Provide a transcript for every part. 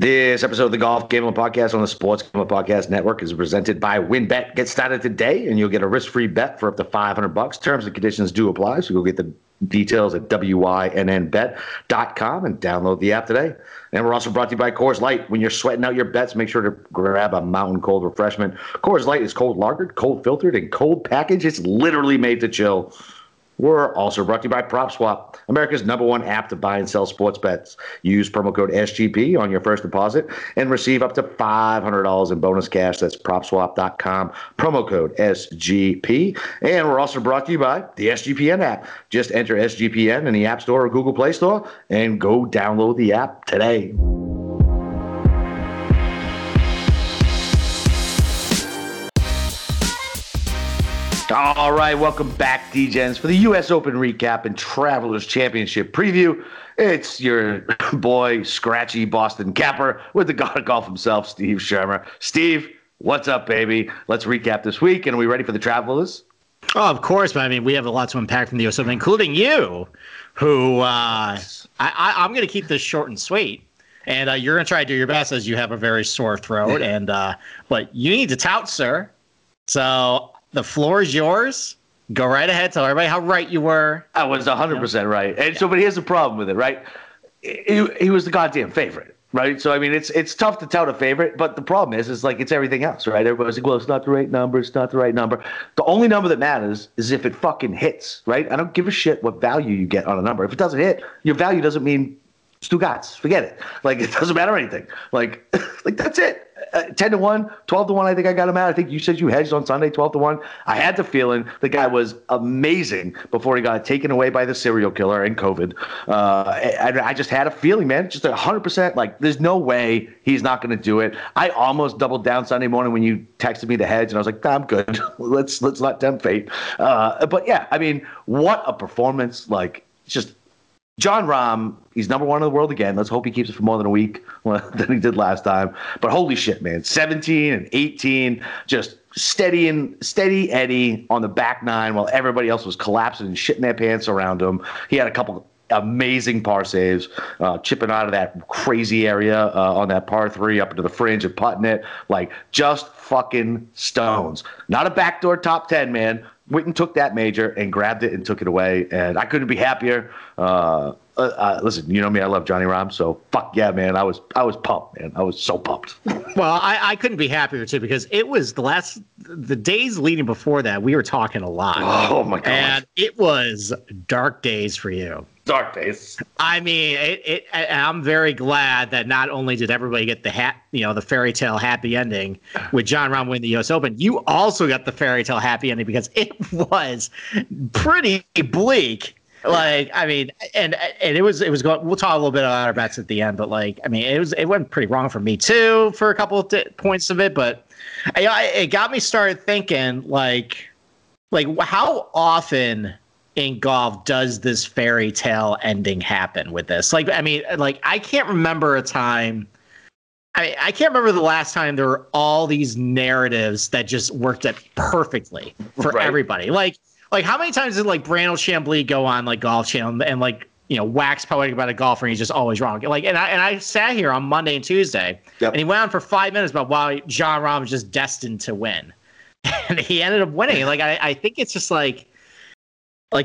This episode of the Golf Gambling Podcast on the Sports Gambling Podcast Network is presented by WynnBET. Get started today, and you'll get a risk-free bet for up to $500. Terms and conditions do apply, so go get the details at wynnbet.com and download the app today. And we're also brought to you by Coors Light. When you're sweating out your bets, make sure to grab a mountain cold refreshment. Coors Light is cold lagered, cold filtered, and cold packaged. It's literally made to chill. We're also brought to you by PropSwap, America's #1 app to buy and sell sports bets. Use promo code SGP on your first deposit and receive up to $500 in bonus cash. That's PropSwap.com, promo code SGP. And we're also brought to you by the SGPN app. Just enter SGPN in the App Store or Google Play Store and go download the app today. All right, welcome back, DJs, for the U.S. Open recap and Travelers Championship preview. It's your boy, Scratchy Boston Capper, with the god of golf himself, Steve Shermer. Steve, what's up, baby? Let's recap this week, and are we ready for the Travelers? Oh, of course, but I mean, we have a lot to unpack from the U.S. Open, including you, who I'm going to keep this short and sweet. And you're going to try to do your best, as you have a very sore throat. And but you need to tout, sir. So the floor is yours. Go right ahead. Tell everybody how right you were. I was 100% right. And so, but here's the problem with it, right? He was the goddamn favorite, right? So, I mean, it's tough to tout a favorite, but the problem is like it's everything else, right? Everybody's like, well, it's not the right number. It's not the right number. The only number that matters is if it fucking hits, right? I don't give a shit what value you get on a number. If it doesn't hit, your value doesn't mean Stugats. Forget it. Like, it doesn't matter anything. Like that's it. 10-1, 12-1, I think I got him out. I think you said you hedged on Sunday, 12-1. I had the feeling the guy was amazing before he got taken away by the serial killer and COVID. I just had a feeling, man, just 100%. Like, there's no way he's not going to do it. I almost doubled down Sunday morning when you texted me the hedge, and I was like, nah, I'm good. Let's not tempt fate. But, yeah, I mean, what a performance. Like, just Jon Rahm, he's #1 in the world again. Let's hope he keeps it for more than a week than he did last time. But holy shit, man. 17 and 18, just steady Eddie on the back nine while everybody else was collapsing and shitting their pants around him. He had a couple amazing par saves, chipping out of that crazy area on that par three up into the fringe and putting it. Like, just fucking stones. Not a backdoor top 10, man. Witten took that major and grabbed it and took it away, and I couldn't be happier. Listen, you know me, I love Johnny Rahm, so fuck yeah, man. I was pumped, man. I was so pumped. Well, I couldn't be happier too, because it was the days leading before that, we were talking a lot. Oh my god. And it was dark days for you. Dark days. I mean, I'm very glad that not only did everybody get the fairy tale happy ending with Jon Rahm winning the U.S. Open, you also got the fairy tale happy ending because it was pretty bleak. Like, I mean, and it was going. We'll talk a little bit about our bets at the end, but like, I mean, it went pretty wrong for me too for a couple of points of it, but it got me started thinking like how often in golf does this fairy tale ending happen with this? Like, I mean, like, I can't remember a time. I can't remember the last time there were all these narratives that just worked out perfectly for everybody. Like how many times did like Brandon Chamblee go on like Golf Channel and like, you know, wax poetic about a golfer and he's just always wrong. Like, and I sat here on Monday and Tuesday, and he went on for 5 minutes about wow, Jon Rahm is just destined to win, and he ended up winning. Like, I think it's just like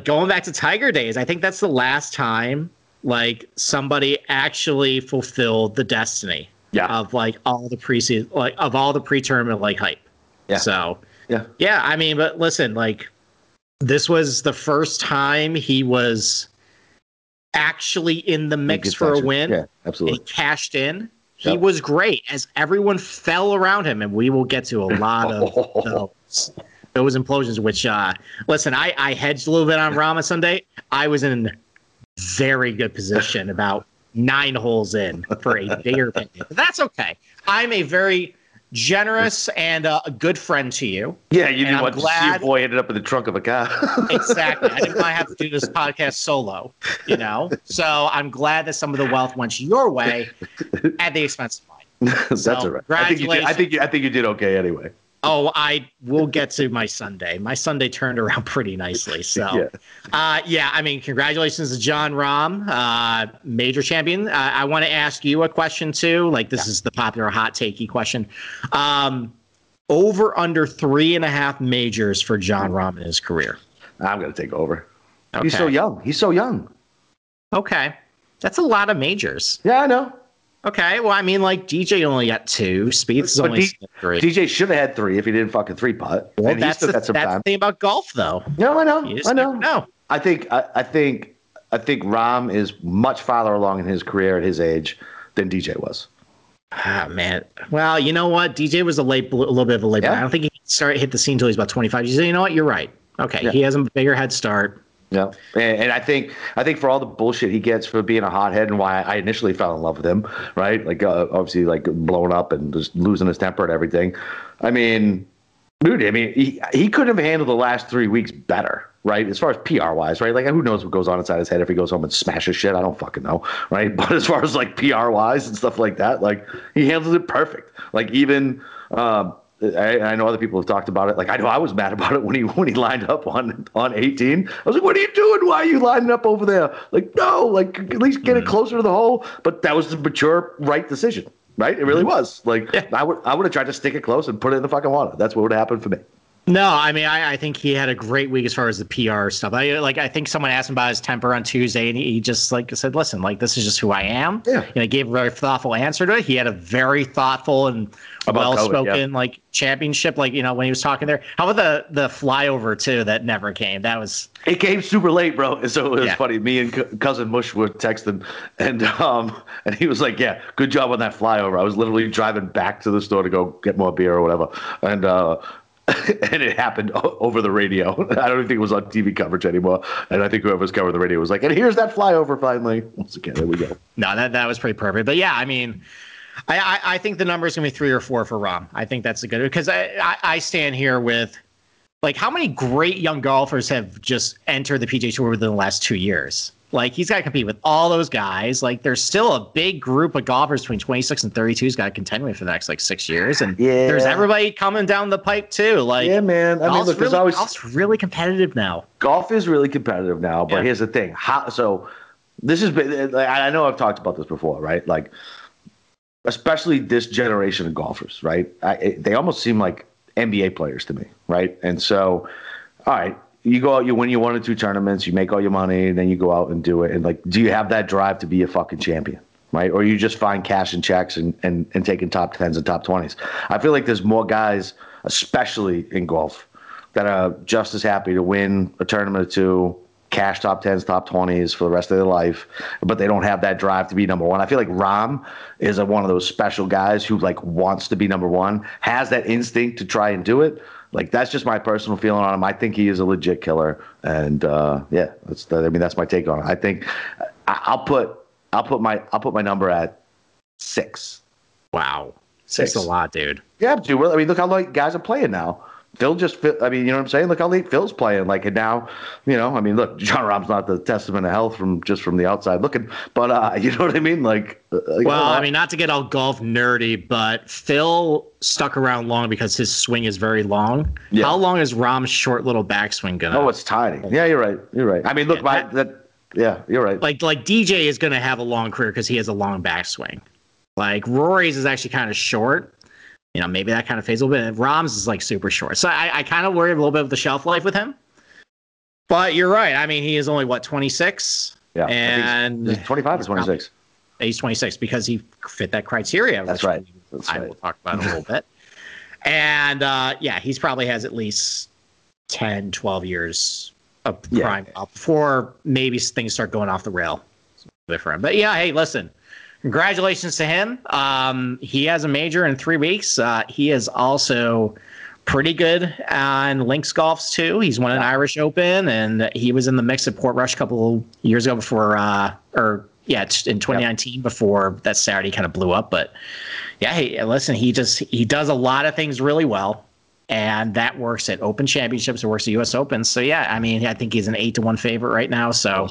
going back to Tiger days. I think that's the last time like somebody actually fulfilled the destiny of like all the preseason, like of all the pre-tournament like hype. Yeah. So yeah. I mean, but listen, like, this was the first time he was actually in the mix for a win. Yeah, absolutely. He cashed in. He was great as everyone fell around him, and we will get to a lot of those implosions, which, listen, I hedged a little bit on Rahm Sunday. I was in very good position about 9 holes in for a bigger opinion. But that's okay. I'm a very generous and a good friend to you. Yeah, you didn't want to see your boy ended up in the trunk of a car. Exactly. I didn't want to have to do this podcast solo, you know? So I'm glad that some of the wealth went your way at the expense of mine. That's all right. Congratulations. I think you did okay anyway. Oh, I will get to my Sunday. My Sunday turned around pretty nicely. So, I mean, congratulations to Jon Rahm, major champion. I want to ask you a question too. Like, this is the popular hot takey question. Over under 3.5 majors for Jon Rahm in his career. I'm going to take over. Okay. He's so young. Okay. That's a lot of majors. Yeah, I know. Okay, well, I mean, like, DJ only got 2. Spieth's only got 3. DJ should have had 3 if he didn't fucking 3-putt. Well, and that's the thing about golf, though. No, I know. I know. No, I think Rahm is much farther along in his career at his age than DJ was. Ah, man. Well, you know what? DJ was a little bit of a late. Yeah. I don't think he hit the scene until he's about 25. You know what? You're right. Okay, yeah. He has a bigger head start. Yeah, and I think for all the bullshit he gets for being a hothead and why I initially fell in love with him, right? Like obviously, like blowing up and just losing his temper and everything. I mean, dude, he couldn't have handled the last 3 weeks better, right? As far as PR wise, right? Like who knows what goes on inside his head if he goes home and smashes shit? I don't fucking know, right? But as far as like PR wise and stuff like that, like he handles it perfect. Like even. I know other people have talked about it. Like I know I was mad about it when he lined up on 18. I was like, "What are you doing? Why are you lining up over there?" Like, no, like at least get it closer to the hole. But that was the mature, right decision, right? It really was. Like I would have tried to stick it close and put it in the fucking water. That's what would have happened for me. No, I mean I think he had a great week as far as the PR stuff. I think someone asked him about his temper on Tuesday, and he just like said, "Listen, like this is just who I am." Yeah, and he gave a very thoughtful answer to it. He had a very thoughtful and well-spoken like championship. Like you know when he was talking there. How about the flyover too that never came? That was it came super late, bro. And so it was funny. Me and cousin Mush were texting, and he was like, "Yeah, good job on that flyover." I was literally driving back to the store to go get more beer or whatever, and it happened over the radio. I don't even think it was on TV coverage anymore. And I think whoever's covering the radio was like, and here's that flyover finally. Once again, there we go. No, that was pretty perfect. But yeah, I mean, I think the number is going to be 3 or 4 for Rahm. I think that's a good one because I stand here with like how many great young golfers have just entered the PGA Tour within the last 2 years. Like he's got to compete with all those guys. Like there's still a big group of golfers between 26 and 32 who's got to contend with for the next like 6 years. And there's everybody coming down the pipe too. Like yeah, man. I mean, look, golf's really competitive now. Golf is really competitive now. But here's the thing. So this has been. I know I've talked about this before, right? Like especially this generation of golfers, right? They almost seem like NBA players to me, right? And so, all right. You go out, you win your 1 or 2 tournaments, you make all your money, and then you go out and do it. And, like, do you have that drive to be a fucking champion, right? Or you just find cash and checks and taking top 10s and top 20s. I feel like there's more guys, especially in golf, that are just as happy to win a tournament or 2, cash top 10s, top 20s for the rest of their life, but they don't have that drive to be number one. I feel like Rahm is one of those special guys who, like, wants to be number one, has that instinct to try and do it. Like, that's just my personal feeling on him. I think he is a legit killer. And, that's my take on it. I think I'll put my number at 6. Wow. 6 a lot, dude. Yeah, dude. I mean, look how late guys are playing now. You know what I'm saying? Look how late Phil's playing. Like, and now, you know, I mean, look, Jon Rahm's not the testament of health from the outside looking, but you know what I mean? Like, not to get all golf nerdy, but Phil stuck around long because his swing is very long. Yeah. How long is Rahm's short little backswing going to? Oh, it's tiny. Yeah, you're right. I mean, look, you're right. Like DJ is going to have a long career because he has a long backswing. Like Rory's is actually kind of short. You know, maybe that kind of fades a little bit. Rahm's is like super short. So I kind of worry a little bit of the shelf life with him. But you're right. I mean, he is only, 26? Yeah. And he's 25 or 26. He's 26 because he fit that criteria. That's right. I will talk about it a little bit. And, he's probably has at least 10, 12 years of prime up before maybe things start going off the rail for him. But, yeah, hey, listen. Congratulations to him. He has a major in 3 weeks. He is also pretty good on links golfs, too. He's won an Irish Open, and he was in the mix at Portrush a couple years ago in 2019 before that Saturday kind of blew up. But, yeah, hey, listen, he does a lot of things really well, and that works at Open Championships. It works at U.S. Open. So, yeah, I mean, I think he's an 8-1 favorite right now. So,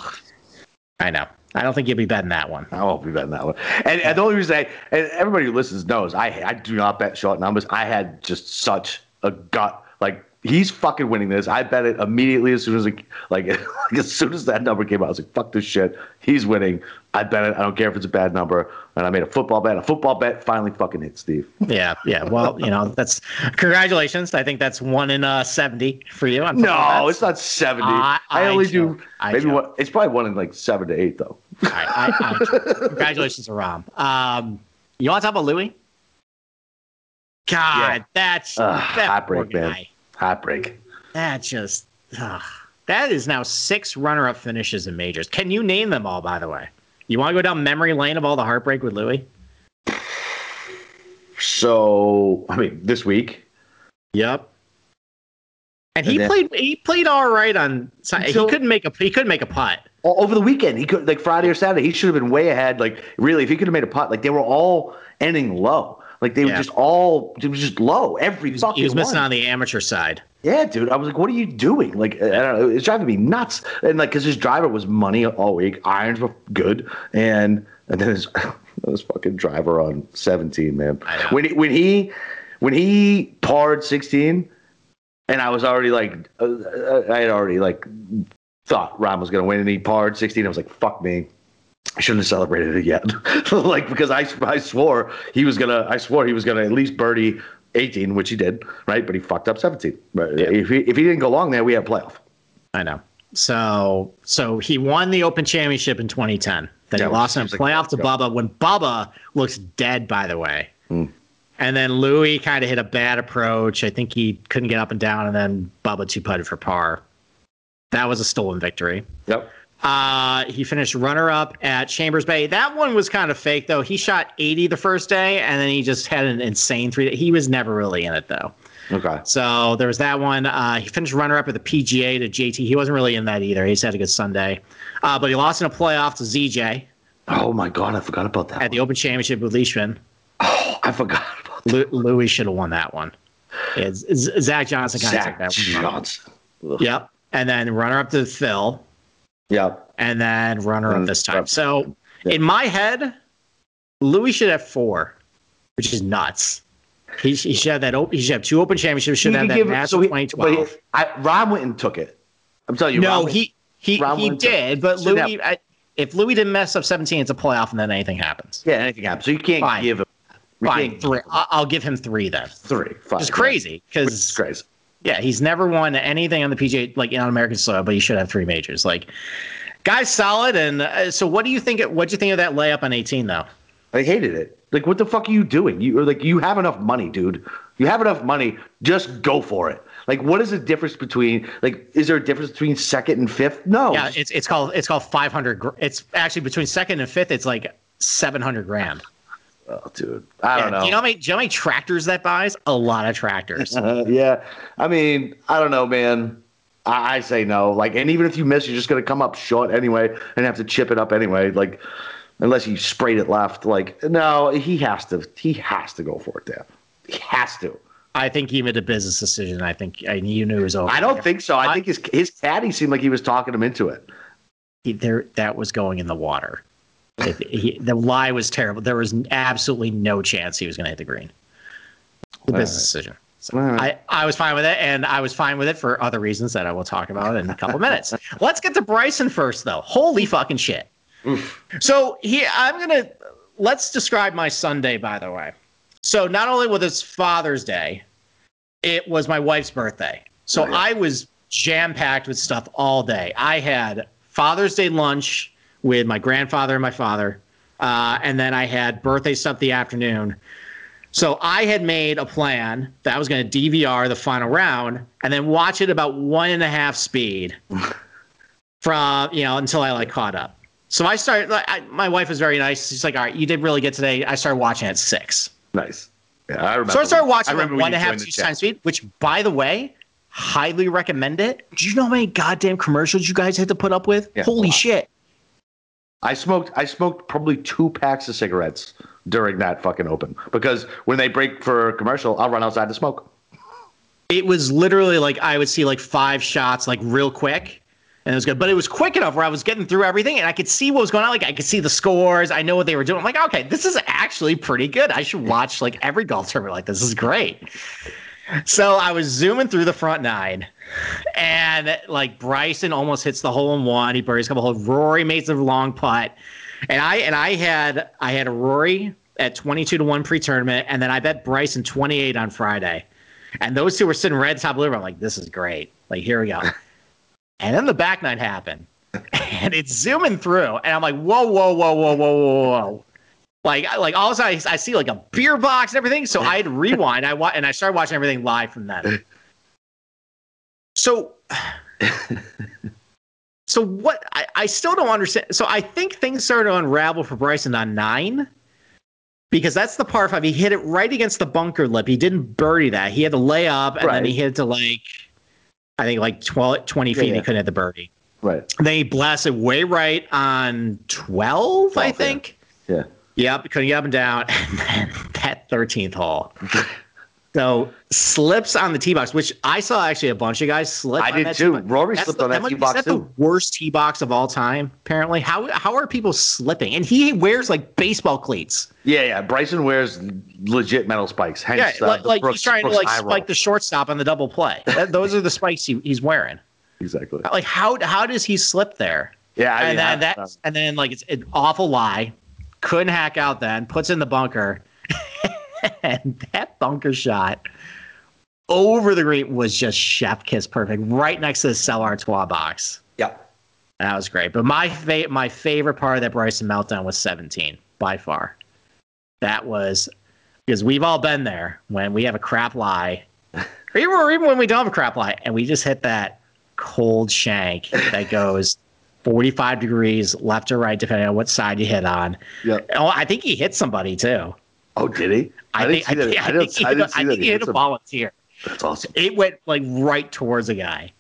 I know. I don't think you'll be betting that one. I won't be betting that one. And the only reason, and everybody who listens knows, I do not bet short numbers. I had just such a gut. Like, he's fucking winning this. I bet it immediately as soon as that number came out. I was like, fuck this shit. He's winning. I bet it. I don't care if it's a bad number. And I made a football bet. A football bet finally fucking hit, Steve. Yeah. Well, that's congratulations. I think that's 1 in 70 for you. No, it's not 70. I only do maybe one. It's probably 1 in 7 to 8 though. All right, congratulations to Rahm. You want to talk about Louis? God, yeah. That's heartbreak, man. Heartbreak. That is now 6 runner-up finishes in majors. Can you name them all, by the way? You want to go down memory lane of all the heartbreak with Louis? So, this week. Yep. And he played all right on. So, he couldn't make a putt. Over the weekend, he could, Friday or Saturday, he should have been way ahead. Really, if he could have made a putt, they were all ending low. It was just low. He was missing on the amateur side. Yeah, dude. I was like, what are you doing? I don't know. It's driving me nuts. And because his driver was money all week. Irons were good. And then his fucking driver on 17, man. When he parred 16, and I was already I had already thought Rahm was going to win, and he parred 16. I was like, fuck me. I shouldn't have celebrated it yet, because I swore he was gonna at least birdie 18, which he did, right? But he fucked up 17. Right? Yeah. If he didn't go long there, we had a playoff. I know. So he won the Open Championship in 2010. Then he lost in a playoff to Bubba when Bubba looks dead, by the way. Mm. And then Louis kind of hit a bad approach. I think he couldn't get up and down, and then Bubba two putted for par. That was a stolen victory. Yep. He finished runner-up at Chambers Bay. That one was kind of fake, though. He shot 80 the first day, and then he just had an insane 3-day. He was never really in it, though. Okay. So there was that one. He finished runner-up at the PGA to JT. He wasn't really in that either. He's had a good Sunday. But he lost in a playoff to ZJ. Oh, my God. I forgot about that. At the Open Championship with Leishman. Oh, I forgot about that. Louis should have won that one. Yeah, Zach Johnson kind of took that Johnson. One. Yep. And then runner-up to Phil. Yeah. And then runner-up this time. So, in my head, Louis should have 4, which is nuts. He should have that. He should have 2 Open Championships. Should have that match in 2012. Rahm went and took it. I'm telling you. No, he did. But Louis, if Louis didn't mess up 17, it's a playoff, and then anything happens. Yeah, anything happens. So you can't give him. Fine, 3. I'll give him 3 then. 3. Fine. It's crazy because. Yeah, he's never won anything on the PGA, on American soil, but he should have 3 majors. Guy's solid. And so what do you think of that layup on 18, though? I hated it. What the fuck are you doing? You have enough money, dude. You have enough money. Just go for it. What is the difference between, is there a difference between second and fifth? No. Yeah, it's called 500. It's actually between second and fifth. It's $700,000. Oh, dude. I don't know. Do you know how many tractors that buys? A lot of tractors. Yeah. I don't know, man. I say no. And even if you miss, you're just going to come up short anyway and have to chip it up anyway. Unless you sprayed it left. No, he has to go for it there. He has to. I think he made a business decision. I think you knew it was over. I don't think so. I think his caddy seemed like he was talking him into it. That was going in the water. The lie was terrible. There was absolutely no chance he was going to hit the green. The business decision. So right. I was fine with it, and I was fine with it for other reasons that I will talk about in a couple minutes. Let's get to Bryson first, though. Holy fucking shit. Oof. So let's describe my Sunday, by the way. So not only was it Father's Day, it was my wife's birthday. So I was jam-packed with stuff all day. I had Father's Day lunch with my grandfather and my father. And then I had birthday stuff the afternoon. So I had made a plan that I was going to DVR the final round and then watch it about 1.5 speed from, until I caught up. So I started, my wife was very nice. She's all right, you did really good today. I started watching at 6. Nice. Yeah, I remember. So I started watching at 1.5 times speed, which, by the way, highly recommend it. Do you know how many goddamn commercials you guys had to put up with? Yeah, holy shit. I smoked probably 2 packs of cigarettes during that fucking Open because when they break for commercial, I'll run outside to smoke. It was literally I would see 5 shots real quick, and it was good. But it was quick enough where I was getting through everything, and I could see what was going on. I could see the scores. I know what they were doing. I'm okay, this is actually pretty good. I should watch every golf tournament. This is great. So I was zooming through the front nine, and like Bryson almost hits the hole in one. He birdies a couple holes. Rory makes the long putt, and I had a Rory at 22-1 pre-tournament, and then I bet Bryson 28 on Friday, and those two were sitting red top liver. I'm like, this is great. Like, here we go. And then the back nine happened, and it's zooming through, and I'm like, whoa. Like all of a sudden, I see like a beer box and everything. So I had to rewind. I started watching everything live from then. So what? I still don't understand. So I think things started to unravel for Bryson on 9, because that's the par 5. He hit it right against the bunker lip. He didn't birdie that. He had to lay up, and then he hit it to like, I think like 20 feet. Yeah. He couldn't hit the birdie. Right. And then he blasted way right on 12, I think. Yeah. Yep, couldn't get up and down. And then that 13th hole. So slips on the tee box, which I saw actually a bunch of guys slip. I did too. Rory slipped on that tee box too. Is that the worst tee box of all time, apparently? How are people slipping? And he wears like baseball cleats. Yeah. Bryson wears legit metal spikes. Hence, Brooks, he's trying to spike the shortstop on the double play. Those are the spikes he's wearing. Exactly. Like how does he slip there? Yeah. And then it's an awful lie. Couldn't hack out then, puts in the bunker, and that bunker shot over the green was just chef kiss perfect, right next to the Sell Artois box. Yep. And that was great. But my favorite part of that Bryson meltdown was 17, by far. That was, because we've all been there when we have a crap lie, or even when we don't have a crap lie, and we just hit that cold shank that goes 45 degrees left or right, depending on what side you hit on. Yep. Oh, I think he hit somebody too. Oh, did he? I think he hit a volunteer. That's awesome. It went like right towards a guy.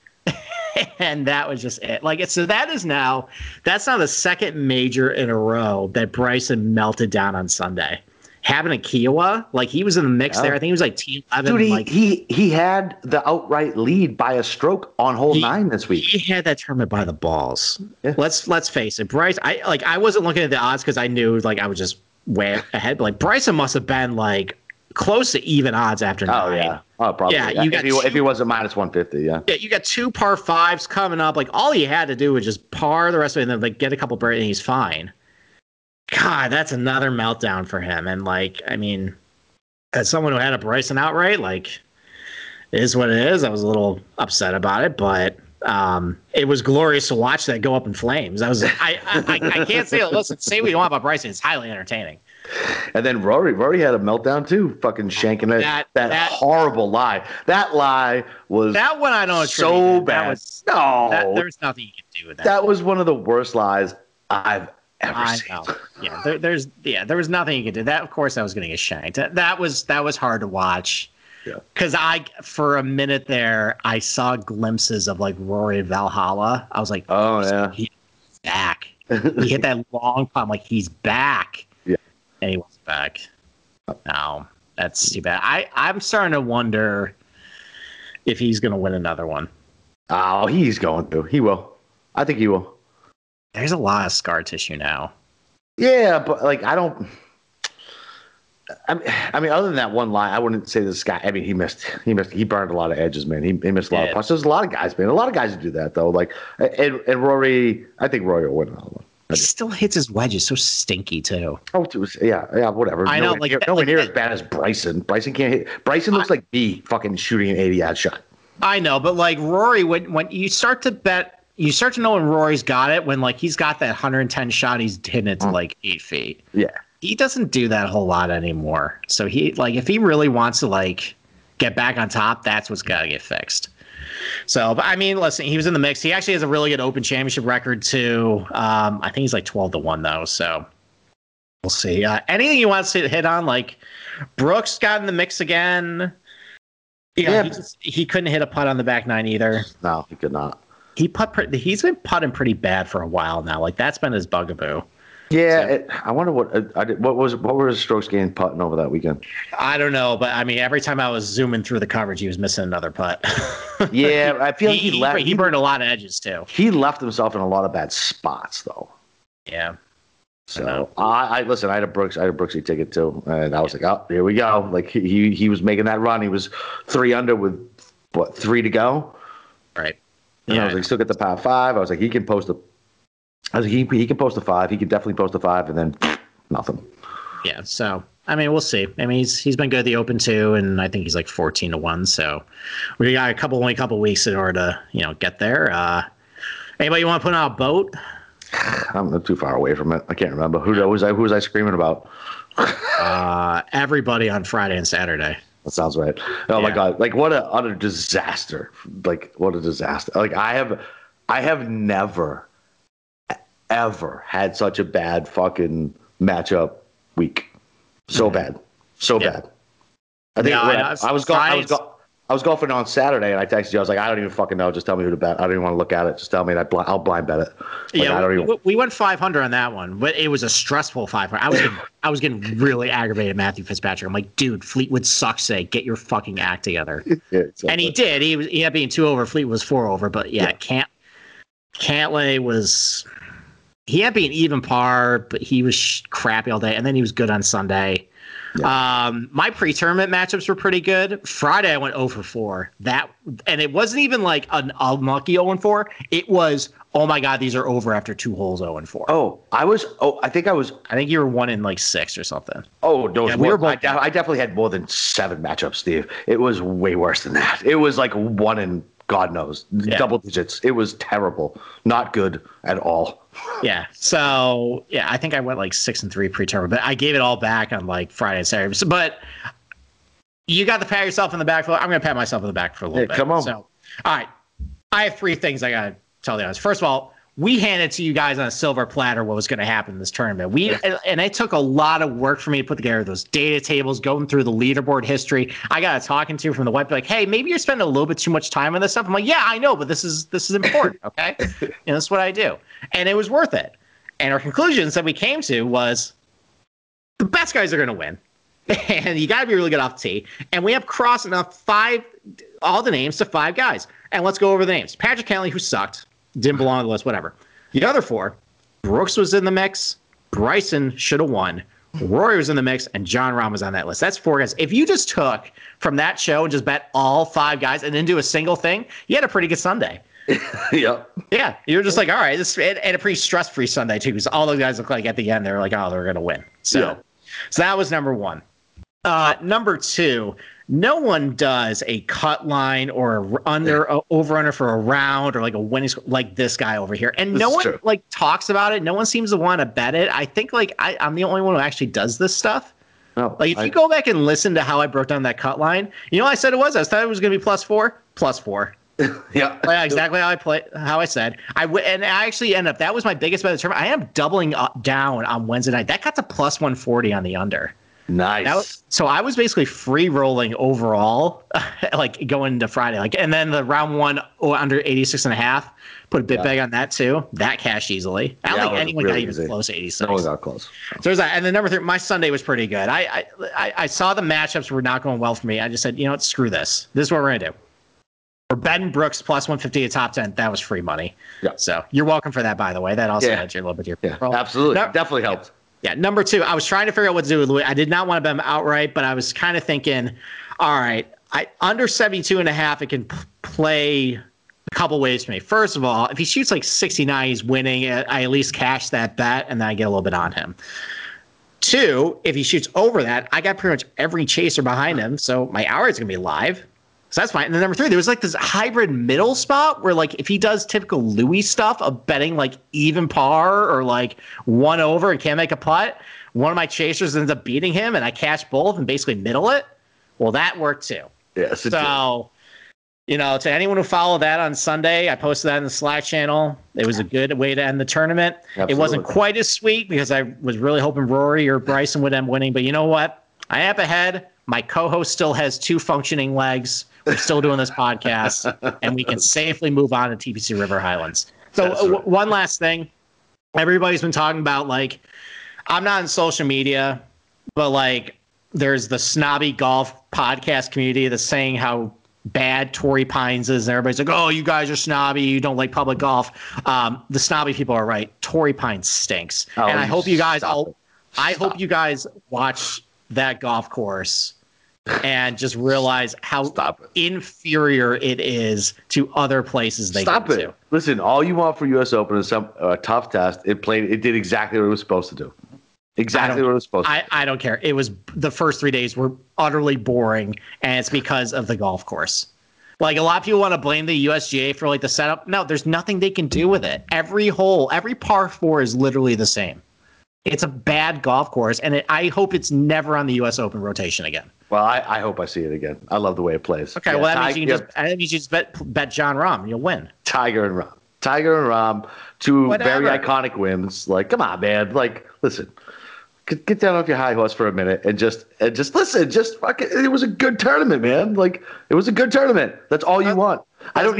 And that was just it. Like, so that's now the second major in a row that Bryson melted down on Sunday. Happened in Kiowa, like he was in the mix there. I think he was like T11. Dude, he had the outright lead by a stroke on hole 9 this week. He had that tournament by the balls. Yeah. Let's face it, Bryce. I wasn't looking at the odds because I knew like I was just way ahead. But like Bryson must have been like close to even odds after 9. Oh yeah, oh probably. Yeah, you got if he wasn't -150. Yeah. Yeah, you got 2 par 5s coming up. Like all he had to do was just par the rest of it and then like get a couple birdies and he's fine. God, that's another meltdown for him. And, like, I mean, as someone who had a Bryson outright, like, it is what it is. I was a little upset about it, but it was glorious to watch that go up in flames. I can't say it. Listen, say what you want about Bryson. It's highly entertaining. And then Rory had a meltdown too, fucking shanking that horrible lie. That lie was that one I don't so bad. There's nothing you can do with that. That was one of the worst lies I've I know. Yeah, there was nothing you could do. That, of course, I was going to get shanked. That was hard to watch. Yeah. Because for a minute there, I saw glimpses of like Rory Valhalla. I was like, he's back. He hit that long putt. I'm like, he's back. Yeah, and he wasn't back. No, that's too bad. I'm starting to wonder if he's going to win another one. Oh, he's going to. He will. I think he will. There's a lot of scar tissue now. Yeah, but like I don't. I mean, other than that one lie, I wouldn't say this guy. I mean, he burned a lot of edges, man. He missed a lot of putts. There's a lot of guys, man. A lot of guys who do that though. Like and Rory, I think Rory will win another one. He still hits his wedges so stinky too. Oh, yeah, whatever. I know, nowhere near as bad as Bryson. Bryson can't hit. Bryson looks like me fucking shooting an 80-yard shot. I know, but like Rory, when you start to bet. You start to know when Rory's got it, when like he's got that 110 shot, he's hitting it to like 8 feet. Yeah. He doesn't do that a whole lot anymore. So he like if he really wants to like get back on top, that's what's gotta get fixed. So but I mean, listen, he was in the mix. He actually has a really good Open Championship record too. I think he's like 12-1 though, so we'll see. Anything he wants to hit on, like Brooks got in the mix again. Yeah. He couldn't hit a putt on the back nine either. No, he could not. He's been putting pretty bad for a while now. Like that's been his bugaboo. Yeah, so, I wonder what were his strokes gained putting over that weekend. I don't know, but I mean, every time I was zooming through the coverage, he was missing another putt. Yeah, I feel he left. He burned a lot of edges too. He left himself in a lot of bad spots, though. Yeah, So I listen. I had a Brooksy ticket too, and I was like, "Oh, here we go!" Like he was making that run. He was 3 under with what 3 to go, right? And I was like, "Still get the par 5." I was like, "He can post the." I was like, "He can post the 5. He can definitely post the 5," and then nothing. Yeah. So I mean, we'll see. I mean, he's been good at the Open too, and I think he's like 14 to 1. So we got only a couple weeks in order to get there. Anybody you want to put on a boat? I'm not too far away from it. I can't remember who was I screaming about. Everybody on Friday and Saturday. That sounds right. Oh yeah. My God! Like what a utter disaster! Like what a disaster! Like I have never, ever had such a bad fucking matchup week. So bad. I was golfing on Saturday, and I texted you. I was like, I don't even fucking know. Just tell me who to bet. I don't even want to look at it. Just tell me, and I'll blind bet it. Like, yeah, we went 500 on that one, but it was a stressful 500. I was getting really aggravated at Matthew Fitzpatrick. I'm like, dude, Fleetwood sucks. Get your fucking act together. Yeah, exactly. And he did. He had being 2 over. Fleetwood was 4 over. But Cantlay was. He had being even par, but he was crappy all day, and then he was good on Sunday. Yeah. My pre-tournament matchups were pretty good. Friday, I went 0 for 4. And it wasn't even like an unlucky 0 4. It was, oh my God, these are over after 2 holes 0 4. Oh, I think you were 1 in like 6 or something. Oh, those yeah, were both. I definitely had more than 7 matchups, Steve. It was way worse than that. It was like 1 in God knows, double digits. It was terrible. Not good at all. Yeah. So, yeah, I think I went like 6 and 3 pre-tournament, but I gave it all back on like Friday and Saturday. But you got to pat yourself in the back. I'm going to pat myself in the back for a little bit. Come on. So, all right. I have 3 things I got to tell the audience. First of all, we handed to you guys on a silver platter what was going to happen in this tournament. And it took a lot of work for me to put together those data tables, going through the leaderboard history. I got to talking to you from the web, like, hey, maybe you're spending a little bit too much time on this stuff. I'm like, yeah, I know, but this is important, okay? And that's what I do. And it was worth it. And our conclusions that we came to was the best guys are going to win. And you got to be really good off the tee. And we have crossing up all the names to 5 guys. And let's go over the names. Patrick Henley, who sucked. Didn't belong on the list, whatever. The other 4, Brooks was in the mix. Bryson should have won. Rory was in the mix, and Jon Rahm was on that list. That's 4 guys. If you just took from that show and just bet all 5 guys and then do a single thing, you had a pretty good Sunday. Yep. Yeah. You're just like, all right, and a pretty stress-free Sunday, too, because all those guys look like at the end, they're like, oh, they're going to win. So that was number 1. Number 2, no one does a cut line or over under for a round or like a winning like this guy over here. And no one like talks about it. No one seems to want to bet it. I think like I'm the only one who actually does this stuff. Oh, like if you go back and listen to how I broke down that cut line, you know what I said it was? I thought it was going to be plus four. Yeah, like exactly how I played. How I said and I actually ended up. That was my biggest bet of the tournament. I am doubling down on Wednesday night. That got to plus 140 on the under. Nice. So I was basically free rolling overall, like going to Friday. Like, and then the round 1 under 86.5, put a bit bag on that too. That cashed easily. I don't think anyone really got even close to 86. No one got close. So there's that. And the number 3, my Sunday was pretty good. I saw the matchups were not going well for me. I just said, you know what, screw this. This is what we're gonna do. For Ben Brooks plus 150 to top 10, that was free money. Yeah. So you're welcome for that, by the way. That also had you a little bit of your control. Absolutely, definitely helped. Yeah, number 2, I was trying to figure out what to do with Louis. I did not want to bet him outright, but I was kind of thinking, all right, under 72.5, it can play a couple ways for me. First of all, if he shoots like 69, he's winning. I at least cash that bet, and then I get a little bit on him. 2, if he shoots over that, I got pretty much every chaser behind him, so my outright's going to be live. So that's fine. And then number 3, there was like this hybrid middle spot where like if he does typical Louis stuff of betting like even par or like 1 over and can't make a putt, one of my chasers ends up beating him and I cash both and basically middle it. Well, that worked too. Yes. So, to anyone who followed that on Sunday, I posted that in the Slack channel. It was a good way to end the tournament. Absolutely. It wasn't quite as sweet because I was really hoping Rory or Bryson would end winning. But you know what? I am ahead. My co-host still has 2 functioning legs. We're still doing this podcast, and we can safely move on to TPC River Highlands. So right. One last thing. Everybody's been talking about, like, I'm not on social media, but, like, there's the snobby golf podcast community that's saying how bad Torrey Pines is, and everybody's like, oh, you guys are snobby, you don't like public golf. The snobby people are right. Torrey Pines stinks. Oh, and I hope you guys hope you guys watch that golf course and just realize how inferior it is to other places they go to. Listen, all you want for U.S. Open is a tough test. It played. It did exactly what it was supposed to do. Exactly what it was supposed to do. I don't care. It was the first 3 days were utterly boring, and it's because of the golf course. Like, a lot of people want to blame the USGA for, like, the setup. No, there's nothing they can do with it. Every hole, every par four is literally the same. It's a bad golf course, and I hope it's never on the U.S. Open rotation again. Well, I hope I see it again. I love the way it plays. Okay, yeah, well, that means you just bet Jon Rahm, and you'll win. Tiger and Rahm, two very iconic wins. Like, come on, man. Like, listen, get down off your high horse for a minute and just listen. Just fucking, it was a good tournament, man. Like, it was a good tournament. That's all you want. I don't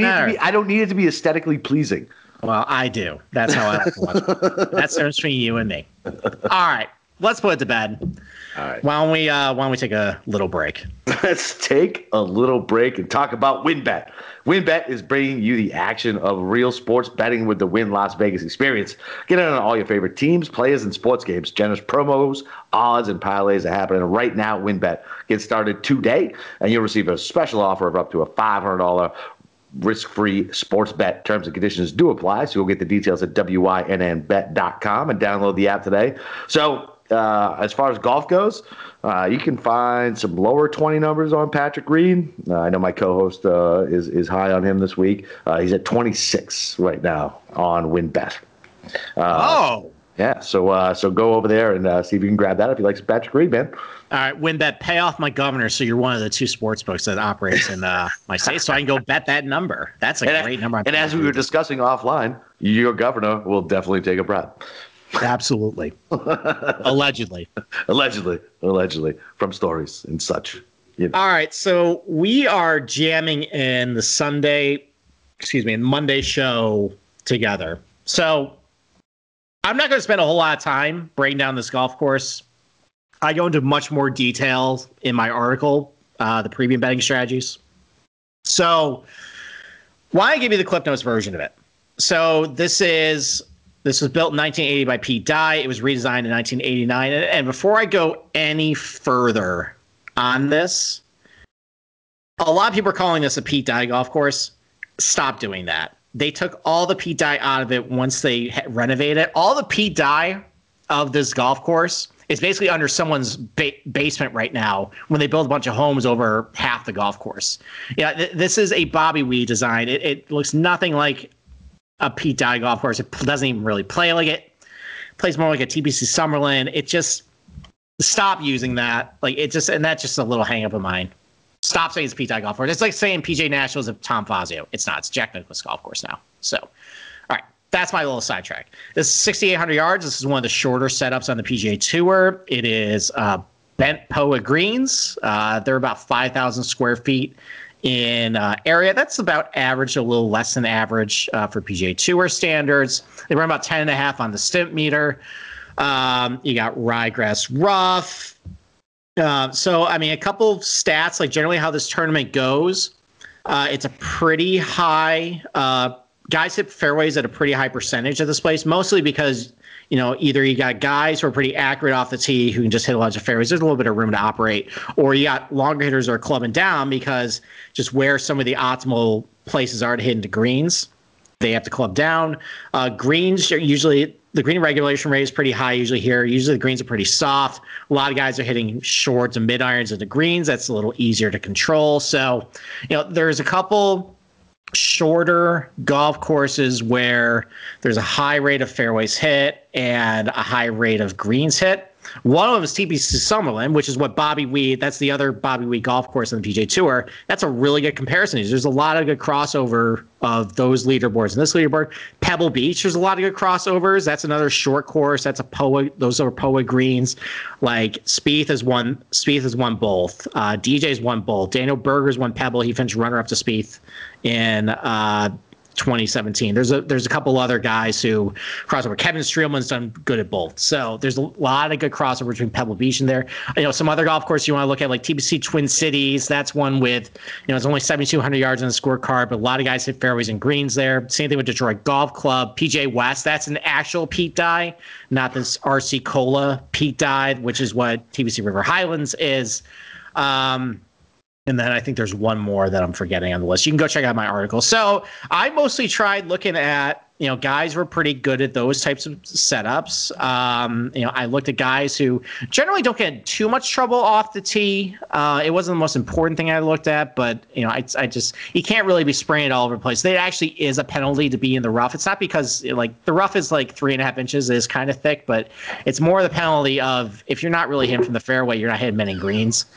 need it to be aesthetically pleasing. Well, I do. That's how I like to watch it. That's the difference between you and me. All right. Let's put it to bed. All right. Why don't we take a little break? Let's take a little break and talk about WynnBET. WynnBET is bringing you the action of real sports betting with the Wynn Las Vegas experience. Get in on all your favorite teams, players, and sports games. Generous promos, odds, and parlays are happening right now at WynnBET. Get started today, and you'll receive a special offer of up to a $500 risk-free sports bet. Terms and conditions do apply, so you'll get the details at wynnbet.com and download the app today. So, as far as golf goes, you can find some lower 20 numbers on Patrick Reed. I know my co-host is high on him this week. He's at 26 right now on WynnBET. Yeah, so go over there and see if you can grab that if you like Patrick Reed, man. All right, WynnBET, pay off my governor so you're one of the two sports books that operates in my state, so I can go bet that number. That's a great number. And as we were discussing offline, your governor will definitely take a breath. Absolutely. Allegedly. From stories and such. You know. All right, so we are jamming in the Monday show together. So I'm not going to spend a whole lot of time breaking down this golf course. I go into much more detail in my article, the premium betting strategies. So why give you the Cliff Notes version of it? So this was built in 1980 by Pete Dye. It was redesigned in 1989. And before I go any further on this, a lot of people are calling this a Pete Dye golf course. Stop doing that. They took all the Pete Dye out of it once they renovated it. All the Pete Dye of this golf course is basically under someone's basement right now when they build a bunch of homes over half the golf course. Yeah, this is a Bobby Wee design. It looks nothing like a Pete Dye golf course. It doesn't even really play like it. It plays more like a TPC Summerlin. It just stop using that. Like it just, and that's just a little hang up of mine. Stop saying it's Pete Dye golf course. It's like saying PJ Nationals of Tom Fazio. It's not. It's Jack Nicklaus golf course now. So, all right. That's my little sidetrack. This is 6,800 yards. This is one of the shorter setups on the PGA Tour. It is bent POA greens. They're about 5,000 square feet in area. That's about average, a little less than average for PGA Tour standards. They run about 10.5 on the stimp meter. You got ryegrass rough. So, I mean, a couple of stats, like generally how this tournament goes. It's a pretty high, guys hit fairways at a pretty high percentage of this place, mostly because, you know, either you got guys who are pretty accurate off the tee who can just hit a bunch of fairways. There's a little bit of room to operate, or you got longer hitters who are clubbing down because just where some of the optimal places are to hit into greens, they have to club down. Greens are usually, the green regulation rate is pretty high usually here. Usually the greens are pretty soft. A lot of guys are hitting shorts and mid-irons into greens. That's a little easier to control. So, you know, there's a couple shorter golf courses where there's a high rate of fairways hit and a high rate of greens hit. One of them is TPC Summerlin, which is what Bobby Wee, that's the other Bobby Wee golf course on the PGA Tour. That's a really good comparison. There's a lot of good crossover of those leaderboards and this leaderboard. Pebble Beach, there's a lot of good crossovers. That's another short course. That's a POA. Those are POA greens. Like Spieth has won both. DJ's won both. Daniel Berger's won Pebble. He finished runner up to Spieth in 2017. There's a couple other guys who crossover. Kevin Streelman's done good at both. So there's a lot of good crossover between Pebble Beach and there. You know, some other golf course you want to look at, like TPC Twin Cities. That's one with, you know, it's only 7,200 yards on the scorecard, but a lot of guys hit fairways and greens there. Same thing with Detroit Golf Club. PGA West, that's an actual peat dye, not this RC Cola peat dye, which is what TPC River Highlands is. And then I think there's one more that I'm forgetting on the list. You can go check out my article. So I mostly tried looking at, you know, guys were pretty good at those types of setups. You know, I looked at guys who generally don't get in too much trouble off the tee. It wasn't the most important thing I looked at, but, you know, I just, you can't really be spraying it all over the place. There actually is a penalty to be in the rough. It's not because, like, the rough is like 3.5 inches. It is kind of thick, but it's more the penalty of if you're not really hitting from the fairway, you're not hitting many greens.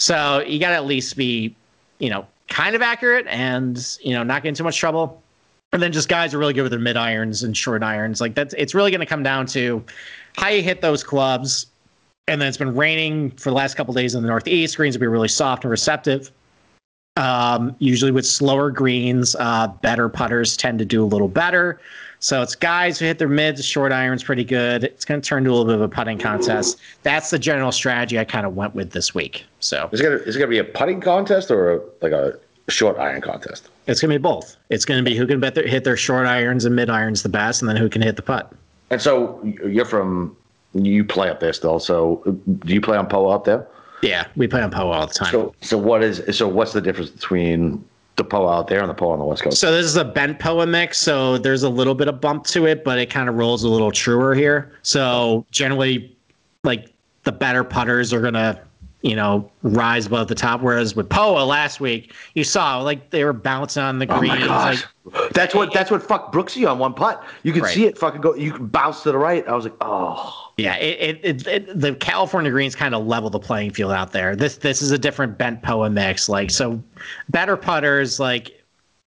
So you got to at least be, you know, kind of accurate and, you know, not get in too much trouble. And then just guys are really good with their mid irons and short irons. Like that's, it's really going to come down to how you hit those clubs. And then it's been raining for the last couple of days in the Northeast. Greens will be really soft and receptive. Usually with slower greens, better putters tend to do a little better. So it's guys who hit their mids, short irons pretty good. It's going to turn to a little bit of a putting contest. That's the general strategy I kind of went with this week. So is it going to be a putting contest or a short iron contest? It's going to be both. It's going to be who can hit their short irons and mid irons the best, and then who can hit the putt. And so you play up there still. So do you play on POA up there? Yeah, we play on POA all the time. So what's the difference between the POA out there and the POA on the West Coast? So this is a bent POA mix, so there's a little bit of bump to it, but it kind of rolls a little truer here. So generally, like, the better putters are going to, you know, rise above the top, whereas with POA last week, you saw, like, they were bouncing on the green. Oh, my gosh. Like, that's what fucked Brooksy on one putt. You could see it fucking go. You bounce to the right. I was like, oh. Yeah, the California greens kind of level the playing field out there. This is a different bent POA mix. Like, so better putters, like,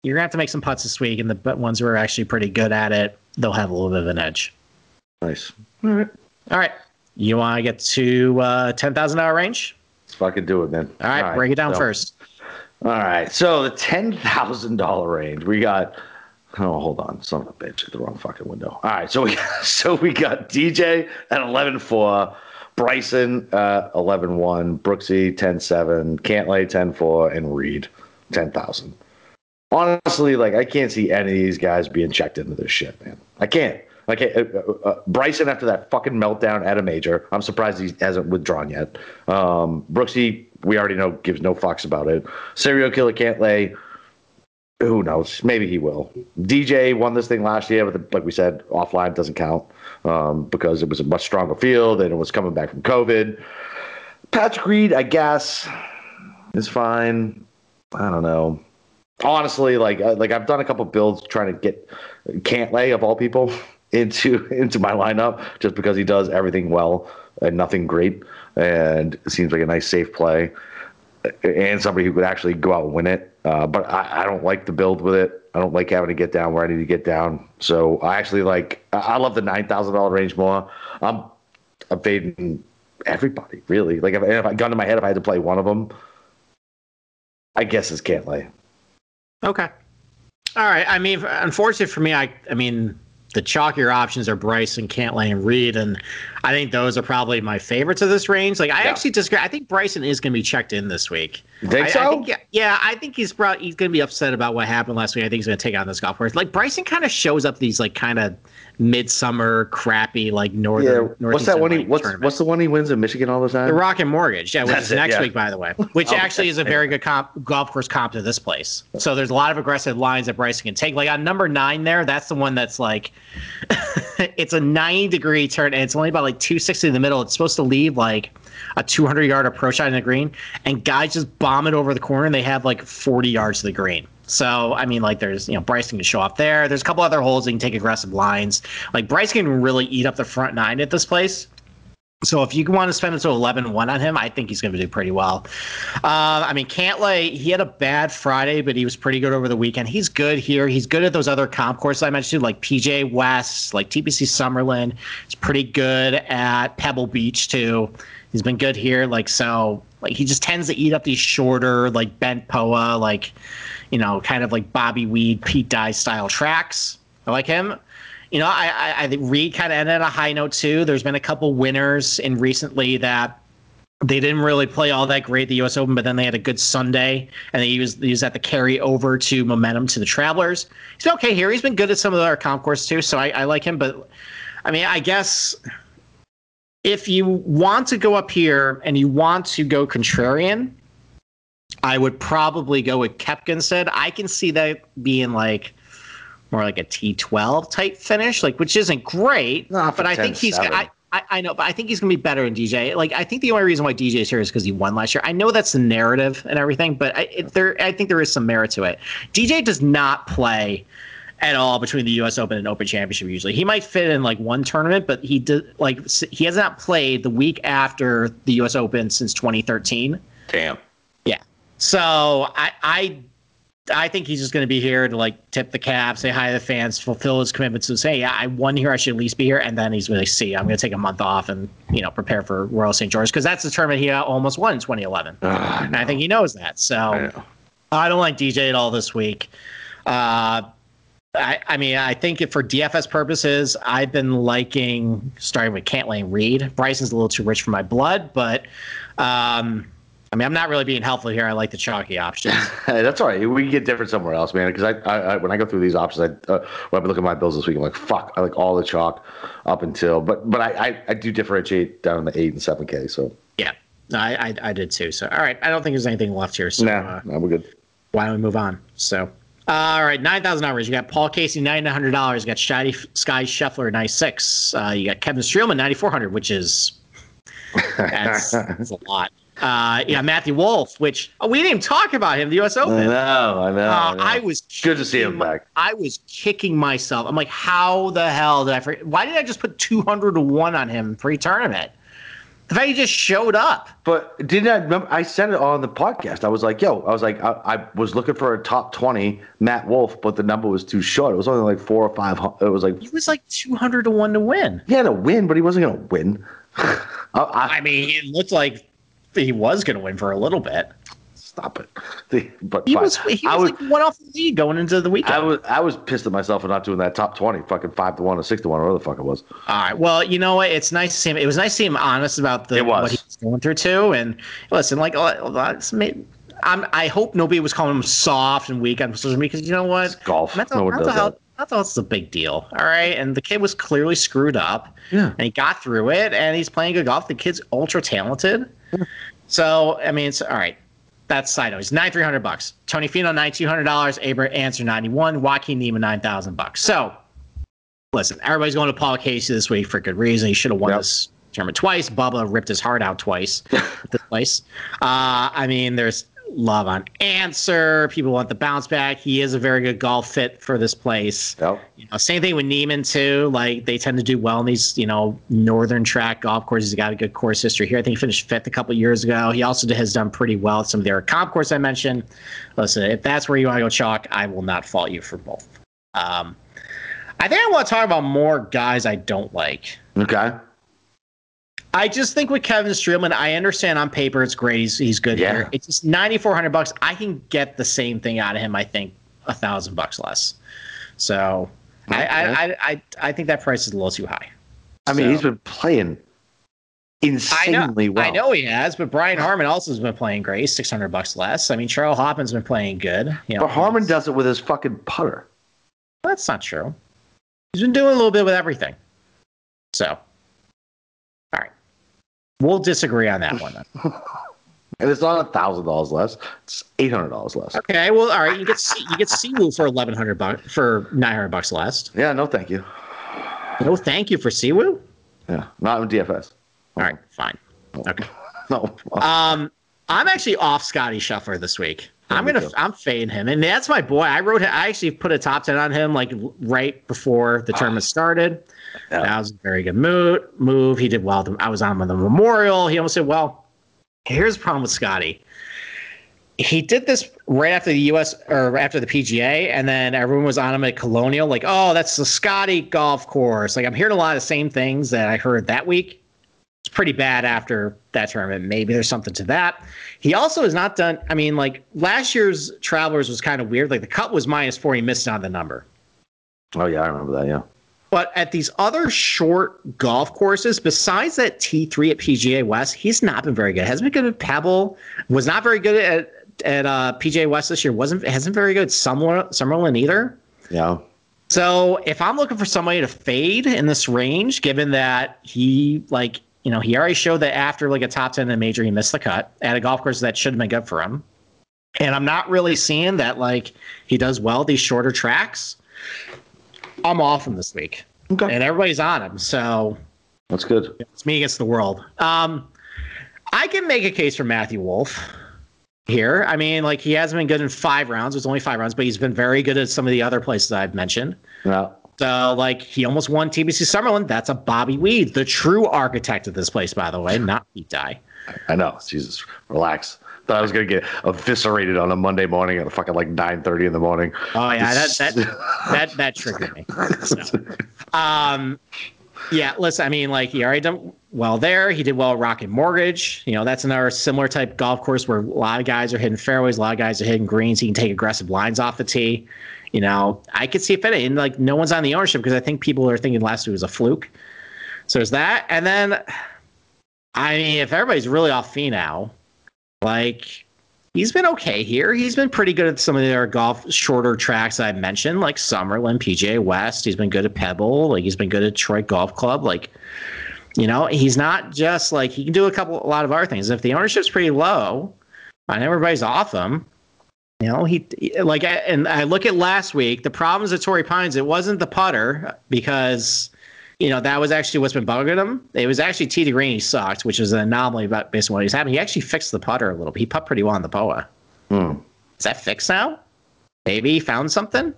you're going to have to make some putts this week, and the ones who are actually pretty good at it, they'll have a little bit of an edge. Nice. All right. You want to get to $10,000 range? Let's fucking do it, man. All right. Break it down first. All right. So the $10,000 range, we got – oh, hold on. Son of a bitch. Hit the wrong fucking window. All right. So we got DJ at 11-4, Bryson 11-1, Brooksy 10-7, Cantlay 10-4, and Reed 10,000. Honestly, like, I can't see any of these guys being checked into this shit, man. I can't. Like, Bryson, after that fucking meltdown at a major, I'm surprised he hasn't withdrawn yet. Brooksy, we already know, gives no fucks about it. Serial killer Cantlay. Who knows? Maybe he will. DJ won this thing last year, but like we said, offline doesn't count because it was a much stronger field and it was coming back from COVID. Patrick Reed, I guess, is fine. I don't know. Honestly, like I've done a couple builds trying to get Cantlay, of all people, into my lineup just because he does everything well and nothing great, and it seems like a nice safe play and somebody who could actually go out and win it. But I don't like the build with it. I don't like having to get down where I need to get down. So I actually I love the $9,000 range more. I'm fading everybody, really. Like, if I gun to my head, if I had to play one of them, I guess it's Cantlay. Okay. All right. I mean, unfortunately for me, I mean, the chalkier options are Bryson, Cantlay, and Reed, and I think those are probably my favorites of this range. Like, I actually disagree. I think Bryson is going to be checked in this week. You think so? I think he's going to be upset about what happened last week. I think he's going to take on this golf course. Like, Bryson kind of shows up these, like, kind of midsummer crappy, like, northern. Yeah. What's that one? What's the one he wins in Michigan all the time? The Rocket Mortgage. Yeah, which is next week, by the way. Which actually is a very good golf course comp to this place. So there's a lot of aggressive lines that Bryson can take. Like, on number 9 there, that's the one that's like. It's a 90-degree turn, and it's only about, like, 260 in the middle. It's supposed to leave, like, a 200-yard approach shot in the green, and guys just bomb it over the corner, and they have, like, 40 yards to the green. So, I mean, like, there's, you know, Bryson can show off there. There's a couple other holes that can take aggressive lines. Like, Bryson can really eat up the front 9 at this place. So if you want to spend it to 11-1 on him, I think he's going to do pretty well. I mean, Cantlay, he had a bad Friday, but he was pretty good over the weekend. He's good here. He's good at those other comp courses I mentioned, like PGA West, like TPC Summerlin. He's pretty good at Pebble Beach, too. He's been good here. Like, so, like, he just tends to eat up these shorter, like, bent POA, like, you know, kind of like Bobby Weed, Pete Dye style tracks. I like him. You know, I Reed kind of ended on a high note too. There's been a couple winners in recently that they didn't really play all that great at the U.S. Open, but then they had a good Sunday, and they used that to carry over to momentum to the Travelers. He's been okay here. He's been good at some of our comp course too, so I like him. But, I mean, I guess if you want to go up here and you want to go contrarian, I would probably go with Koepka instead. I can see that being like more like a T12 type finish, like, which isn't great, but I think he's got... I know, but I think he's going to be better than DJ. Like, I think the only reason why DJ is here is because he won last year. I know that's the narrative and everything, but I think there is some merit to it. DJ does not play at all between the U.S. Open and Open Championship usually. He might fit in, like, one tournament, but he has not played the week after the U.S. Open since 2013. Damn. Yeah. So I think he's just going to be here to, like, tip the cap, say hi to the fans, fulfill his commitments to say, yeah, I won here, I should at least be here. And then he's really see, I'm going to take a month off and, you know, prepare for Royal St. George, because that's the tournament he almost won in 2011. And I think he knows that. So I don't like DJ at all this week. I mean, I think if for DFS purposes, I've been liking starting with Cantlay and Reed. Bryson's a little too rich for my blood, but I mean, I'm not really being helpful here. I like the chalky options. That's all right. We can get different somewhere else, man. Because I when I go through these options, when I look at my bills this week, I'm like, fuck, I like all the chalk up until. But I do differentiate down in the 8 and 7K. So yeah, I did too. So all right, I don't think there's anything left here. So no, we're good. Why don't we move on? So all right, $9,000. You got Paul Casey $9,900. You got Scottie Scheffler $9,600. You got Kevin Streelman $9,400, which is that's a lot. Yeah, Matthew Wolff, which we didn't even talk about him, the U.S. Open. I know. I was good to see him back. I was kicking myself. I'm like, how the hell did I forget? Why did I just put 200 to 1 on him pre-tournament? The fact he just showed up. But didn't I remember? I said it on the podcast. I was like, yo, I was looking for a top 20 Matt Wolff, but the number was too short. It was only like 4 or 5. It was like, he was like 200 to 1 to win. He had to win, but he wasn't going to win. I mean, it looked like he was going to win for a little bit. Stop it. But he was like one off the lead going into the weekend. I was pissed at myself for not doing that top 20, fucking 5 to 1 or 6 to 1 or whatever the fuck it was. All right. Well, you know what? It's nice to see him. It was nice to see him honest about what he was going through too. And listen, like, I hope nobody was calling him soft and weak on social media, because you know what? It's golf. Mental health is a big deal. All right. And the kid was clearly screwed up. Yeah. And he got through it, and he's playing good golf. The kid's ultra talented. So, I mean, it's all right. That's side note. He's $9,300. Tony Finau, $9,200. Abraham Ancer, $91. Joaquin Niemann, $9,000. So, listen, everybody's going to Paul Casey this week for good reason. He should have won this tournament twice. Bubba ripped his heart out twice. This place. I mean, there's love on Ancer. People want the bounce back. He is a very good golf fit for this place. Yep. You know, same thing with Niemann too. Like, they tend to do well in these, you know, northern track golf courses. He's got a good course history here. I think he finished fifth a couple years ago. He also has done pretty well at some of the other comp course I mentioned. Listen, if that's where you want to go chalk, I will not fault you for both. I think I want to talk about more guys I don't like. Okay. I just think with Kevin Streelman, I understand on paper it's great. He's good here. It's just $9,400. I can get the same thing out of him. I think $1,000 less. So okay. I think that price is a little too high. I mean, he's been playing insanely well. I know he has, but Brian Harmon also has been playing great. $600 less. I mean, Charles Hoffman's been playing good. You know, but Harmon does it with his fucking putter. That's not true. He's been doing a little bit with everything. So. We'll disagree on that one. And it's not $1,000 less; it's $800 less. Okay, well, all right. You get Si Woo for $1,100 for $900 less. Yeah, no, thank you. No, thank you for Si Woo. Yeah, not in DFS. All right, fine. No. Okay. No. I'm actually off Scottie Scheffler this week. I'm fading him, and that's my boy. I actually put a top 10 on him like right before the tournament started. Yeah. That was a very good move. He did well. I was on him on the Memorial. He almost said, well, here's the problem with Scottie. He did this right after the U.S. or after the PGA, and then everyone was on him at Colonial. Like, oh, that's the Scottie golf course. Like, I'm hearing a lot of the same things that I heard that week. pretty bad after that tournament. Maybe there's something to that. He also has not done, I mean, like last year's Travelers was kind of weird. Like the cut was -4. He missed on the number. Oh, yeah, I remember that, yeah. But at these other short golf courses, besides that T3 at PGA West, he's not been very good. Hasn't been good at Pebble. Was not very good at PGA West this year. Hasn't very good at Summerlin either. Yeah. So if I'm looking for somebody to fade in this range, given that he he already showed that after like a top 10 in a major, he missed the cut at a golf course that should have been good for him. And I'm not really seeing that like he does well at these shorter tracks. I'm off him this week. Okay. And everybody's on him. So that's good. It's me against the world. I can make a case for Matthew Wolff here. I mean, like he hasn't been good in 5 rounds. It's only 5 rounds, but he's been very good at some of the other places I've mentioned. Yeah. So like he almost won TPC Summerlin. That's a Bobby Weed, the true architect of this place, by the way, not Pete Dye. I know. Jesus, relax. Thought I was going to get eviscerated on a Monday morning at fucking like 9:30 in the morning. Oh yeah, that triggered me. So, yeah, listen, I mean, like he already done well there. He did well at Rocket Mortgage. You know, that's another similar type golf course where a lot of guys are hitting fairways, a lot of guys are hitting greens. He can take aggressive lines off the tee. You know, I could see it fitting. And like no one's on the ownership because I think people are thinking last week was a fluke. So there's that, and then I mean, if everybody's really off Finau. Like, he's been okay here. He's been pretty good at some of the other golf shorter tracks I mentioned, like Summerlin, PGA West. He's been good at Pebble. Like, he's been good at Troy Golf Club. Like, you know, he's not just like he can do a lot of other things. If the ownership's pretty low and everybody's off him, you know, I look at last week, the problems at Torrey Pines, it wasn't the putter because, you know, that was actually what's been bugging him. It was actually TD Green he sucked, which is an anomaly based on what he's having. He actually fixed the putter a little bit. He putted pretty well on the POA. Is that fixed now? Maybe he found something?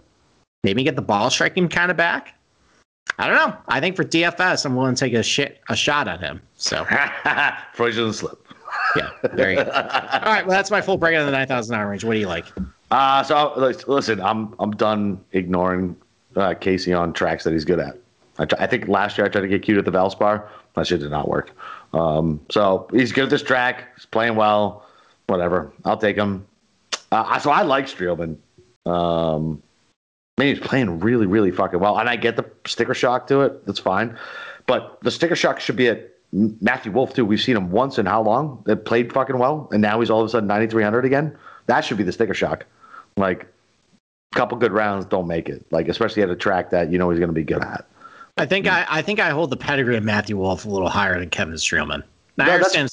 Maybe get the ball striking kind of back? I don't know. I think for DFS, I'm willing to take a shot at him. So Freudian slip. Yeah, very good. All right, well, that's my full breakdown of the $9,000 range. What do you like? Listen, I'm done ignoring Casey on tracks that he's good at. I think last year I tried to get cute at the Valspar. That shit did not work. So he's good at this track. He's playing well. Whatever. I'll take him. So I like Streelman. I mean, he's playing really, really fucking well. And I get the sticker shock to it. That's fine. But the sticker shock should be at Matthew Wolff, too. We've seen him once in how long? It played fucking well. And now he's all of a sudden 9,300 again. That should be the sticker shock. Like, a couple good rounds don't make it. Like, especially at a track that you know he's going to be good at. I think I hold the pedigree of Matthew Wolff a little higher than Kevin Streelman. Now, yeah,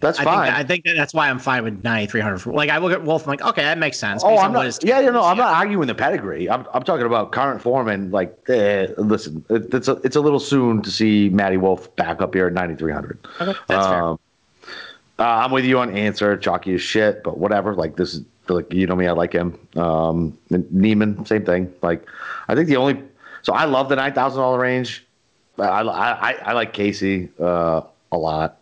that's fine. I think that's why I'm fine with 9,300. Like I look at Wolff, I'm like, okay, that makes sense. Oh, I'm not. Yeah, you know, I'm not arguing the pedigree. I'm talking about current form and like, listen, it's a little soon to see Matty Wolff back up here at 9,300. Okay, that's fair. I'm with you on Answer, chalky as shit, but whatever. Like this is like you know me, I like him. Niemann, same thing. Like I think the only. So I love the $9,000 range. I like Casey a lot.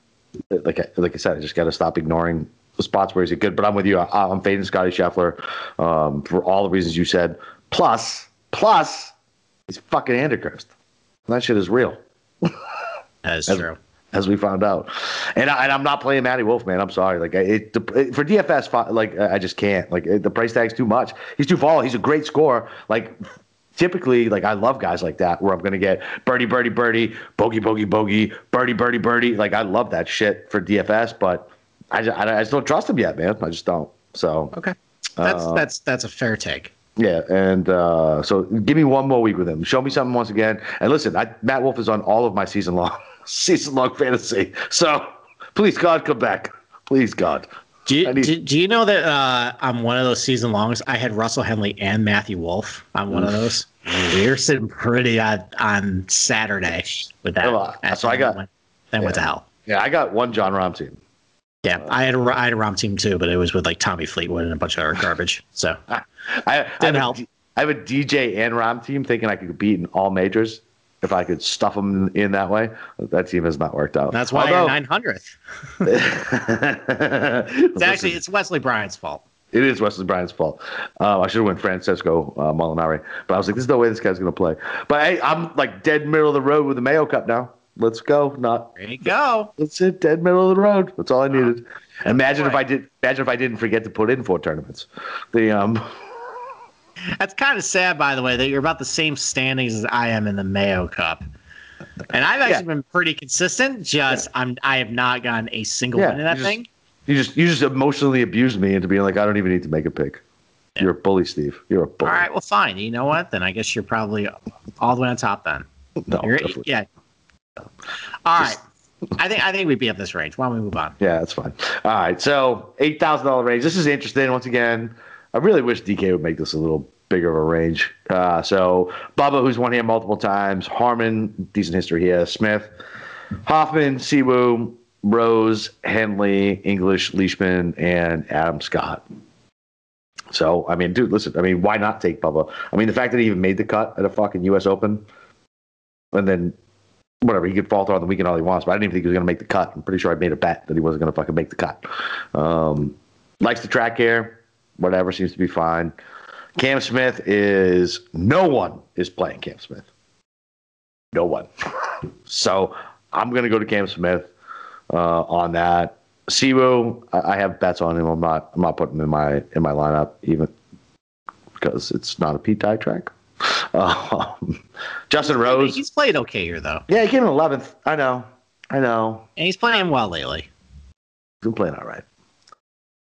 Like I said, I just got to stop ignoring the spots where he's good. But I'm with you. I'm fading Scottie Scheffler for all the reasons you said. Plus, he's fucking Andercrest. That shit is real. That is true. As we found out. And I'm not playing Matty Wolff, man. I'm sorry. Like for DFS, like I just can't. Like the price tag's too much. He's too volatile. He's a great scorer. Like. Typically, like I love guys like that where I'm going to get birdie, birdie, birdie, bogey, bogey, bogey, birdie, birdie, birdie. Like I love that shit for DFS, but I just don't trust him yet, man. I just don't. So okay, that's a fair take. Yeah, and so give me one more week with him. Show me something once again. And listen, Matt Wolff is on all of my season long fantasy. So please God, come back. Please God. Do you know that on one of those season longs, I had Russell Henley and Matthew Wolff on one of those? We were sitting pretty on Saturday with that. So I got. Then what the hell? Yeah, I got one Jon Rahm team. Yeah, I had a Rahm team too, but it was with like Tommy Fleetwood and a bunch of other garbage. So I didn't help. I have a DJ and Rahm team thinking I could beat in all majors. If I could stuff them in that way, that team has not worked out. That's why you're 900th. It's Wesley Bryan's fault. It is Wesley Bryan's fault. I should have went Francesco Molinari, but I was like, there's no way this guy's going to play. But hey, I'm like dead middle of the road with the Mayo Cup now. Let's go. Not there you go. That's it. Dead middle of the road. That's all I needed. Imagine if I did. Imagine if I didn't forget to put in 4 tournaments. That's kind of sad, by the way, that you're about the same standings as I am in the Mayo Cup. And I've actually been pretty consistent. I have not gotten a single win in that thing. You just emotionally abused me into being like, I don't even need to make a pick. Yeah. You're a bully, Steve. You're a bully. All right. Well, fine. You know what? Then I guess you're probably all the way on top. Then. No. Yeah. All right. I think we beat up this range. Why don't we move on? Yeah, that's fine. All right. So $8,000 range. This is interesting. Once again, I really wish DK would make this a little bigger of a range. So Bubba, who's won here multiple times, Harmon, decent history here, Smith, Hoffman, Si Woo, Rose, Henley, English, Leishman, and Adam Scott. So, I mean, dude, listen, I mean, why not take Bubba? I mean, the fact that he even made the cut at a fucking U.S. Open and then whatever, he could falter on the weekend all he wants, but I didn't even think he was going to make the cut. I'm pretty sure I made a bet that he wasn't going to fucking make the cut. Likes the track here. Whatever, seems to be fine. Cam Smith is – no one is playing Cam Smith. No one. So I'm going to go to Cam Smith on that. Si Woo, I have bets on him. I'm not putting him in my lineup even because it's not a Pete Dye track. Justin Rose. He's played okay here, though. Yeah, he came in 11th. I know. And he's playing well lately. He's been playing all right.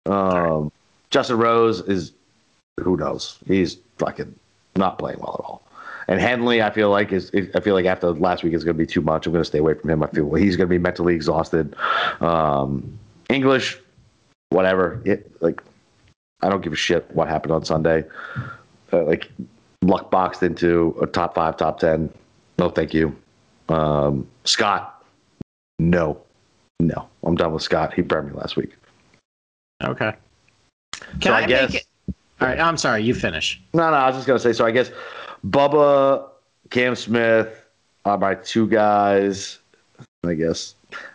All right. Justin Rose is – who knows? He's fucking not playing well at all. And Henley, I feel like after last week is going to be too much. I'm going to stay away from him. I feel he's going to be mentally exhausted. English, whatever. I don't give a shit what happened on Sunday. Luck boxed into a top 5, top 10. No, thank you. Scott, no. I'm done with Scott. He burned me last week. Okay. Can I guess? Make it? All right. I'm sorry. You finish. No. I was just going to say. So I guess Bubba, Cam Smith are my 2 guys. I guess.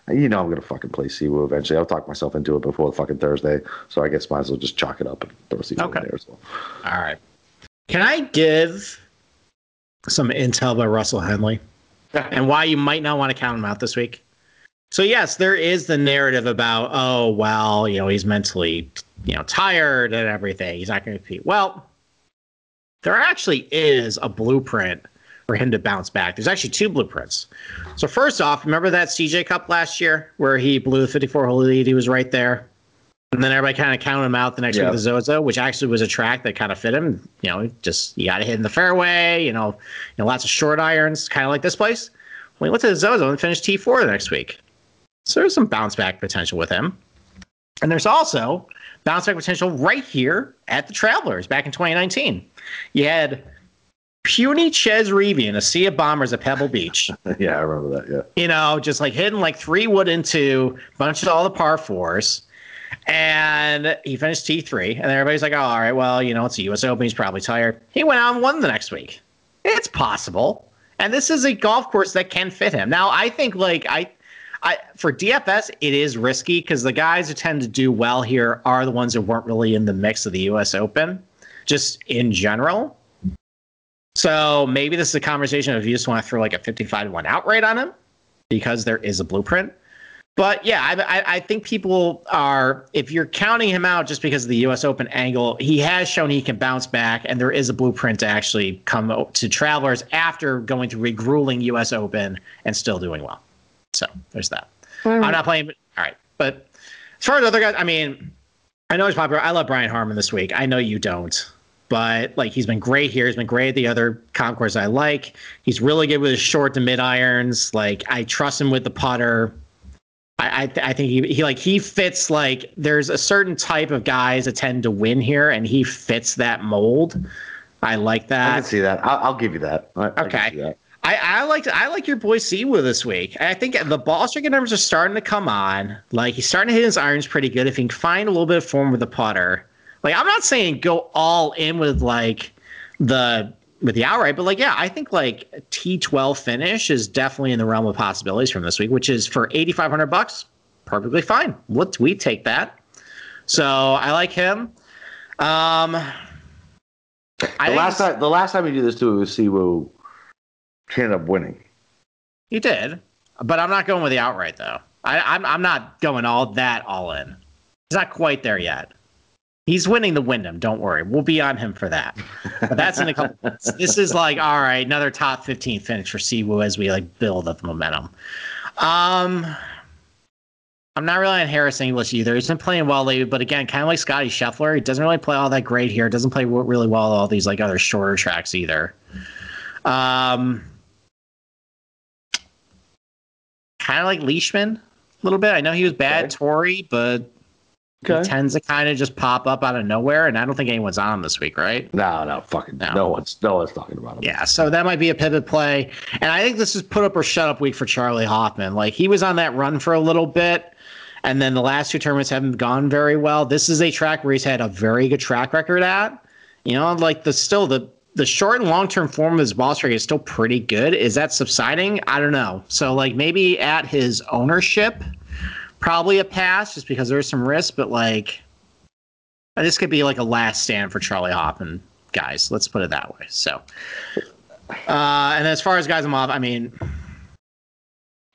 You know I'm going to fucking play Si Woo eventually. I'll talk myself into it before the fucking Thursday. So I guess might as well just chalk it up and throw Si Woo in there as well. All right. Can I give some intel by Russell Henley and why you might not want to count him out this week? So, yes, there is the narrative about, oh, well, you know, he's mentally, you know, tired and everything. He's not going to compete. Well, there actually is a blueprint for him to bounce back. There's actually 2 blueprints. So, first off, remember that CJ Cup last year where he blew the 54-hole lead? He was right there. And then everybody kind of counted him out the next week with the Zozo, which actually was a track that kind of fit him. You know, just you got to hit in the fairway, you know, lots of short irons, kind of like this place. Well, he went to the Zozo and finished T4 the next week. So there's some bounce back potential with him. And there's also bounce back potential right here at the Travelers back in 2019. You had puny Ches Reavie in a sea of bombers at Pebble Beach. Yeah, I remember that, yeah. You know, just like hitting like 3 wood into a bunch of all the par 4s. And he finished T3. And everybody's like, oh, all right, well, you know, it's the U.S. Open. He's probably tired. He went out and won the next week. It's possible. And this is a golf course that can fit him. Now, I think, like, I for DFS, it is risky because the guys who tend to do well here are the ones who weren't really in the mix of the U.S. Open, just in general. So maybe this is a conversation if you just want to throw, like, a 55-1 outright on him because there is a blueprint. But, yeah, I think people are – if you're counting him out just because of the U.S. Open angle, he has shown he can bounce back, and there is a blueprint to actually come to Travelers after going through a grueling U.S. Open and still doing well. So there's that. Right. I'm not playing – all right. But as far as other guys, I mean, I know he's popular. I love Brian Harmon this week. I know you don't. But, like, he's been great here. He's been great at the other concourse I like. He's really good with his short to mid-irons. Like, I trust him with the putter. I think he fits, like, there's a certain type of guys that tend to win here, and he fits that mold. I like that. I can see that. I'll give you that. Okay. I like your boy Si Woo this week. I think the ball striking numbers are starting to come on. Like, he's starting to hit his irons pretty good. If he can find a little bit of form with the putter, like, I'm not saying go all in with like the outright, but, like, yeah, I think, like, a T12 finish is definitely in the realm of possibilities from this week, which is for $8,500, perfectly fine. We take that. So I like him. The last time we did this too, it was Si Woo. He ended up winning. He did. But I'm not going with the outright, though. I'm not going all in. He's not quite there yet. He's winning the Wyndham. Don't worry. We'll be on him for that. But that's in a couple months. This is like, all right, another top 15 finish for Si Woo as we like build up the momentum. I'm not really on Harris English either. He's been playing well lately, but again, kind of like Scottie Scheffler, he doesn't really play all that great here. Doesn't play really well all these like other shorter tracks either. Kind of like Leishman a little bit. I know he was bad at Torrey, but he tends to kind of just pop up out of nowhere, and I don't think anyone's on him this week, right? No one's talking about him. Yeah, so that might be a pivot play, and I think this is put up or shut up week for Charlie Hoffman. Like he was on that run for a little bit, and then the last two tournaments haven't gone very well. This is a track where he's had a very good track record at. You know, like the short and long-term form of his ball strike is still pretty good. Is that subsiding? I don't know. So, like, maybe at his ownership, probably a pass just because there's some risk. But, like, this could be, like, a last stand for Charlie Hoffman, guys. Let's put it that way. So, and as far as guys I'm off, I mean,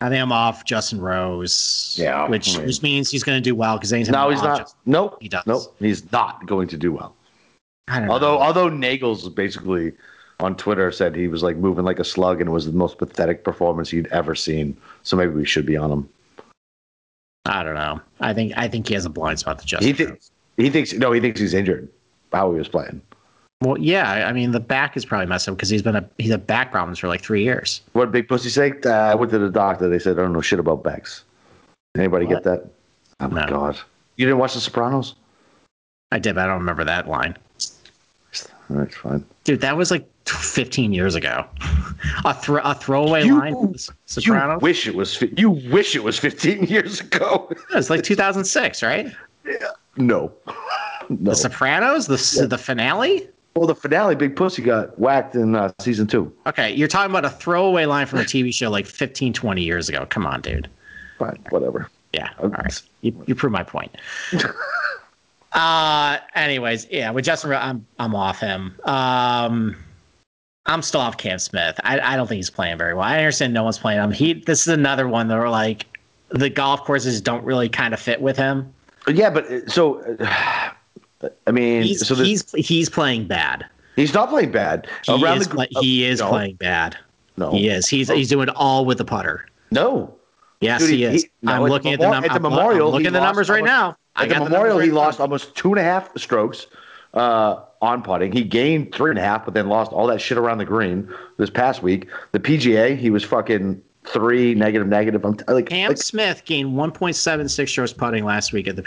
I think I'm off Justin Rose. Yeah. Which means he's going to do well because anytime he's not going to do well. Although Nagels basically on Twitter said he was like moving like a slug and it was the most pathetic performance he'd ever seen. So maybe we should be on him. I don't know. I think he has a blind spot to Justin. He thinks he's injured. How he was playing. Well, yeah. I mean, the back is probably messed up because he's had back problems for like 3 years. What Big Pussy said? I went to the doctor. They said I don't know shit about backs. Anybody get that? Oh my god! You didn't watch The Sopranos? I did, but I don't remember that line. That's fine. Dude, that was like 15 years ago. A throwaway line from The Sopranos. You wish it was 15 years ago. Yeah, it's like 2006, right? Yeah. No. The Sopranos? The finale? Well, the finale, Big Pussy got whacked in season 2. Okay, you're talking about a throwaway line from a TV show like 15, 20 years ago. Come on, dude. Fine, whatever. Yeah, all right. You prove my point. Anyways, yeah, with Justin, I'm off him. I'm still off Cam Smith. I don't think he's playing very well. I understand no one's playing him. This is another one that we're like, the golf courses don't really kind of fit with him. Yeah, but so, I mean, he's playing bad. He's not playing bad. Playing bad. No, he is. He's doing all with the putter. No. Yes, dude, he is. I'm looking at the Memorial. I'm looking at the numbers right now. At the Memorial, he lost almost 2.5 strokes on putting. He gained 3.5, but then lost all that shit around the green this past week. The PGA, he was fucking 3 negative. Cam Smith gained 1.76 strokes putting last week at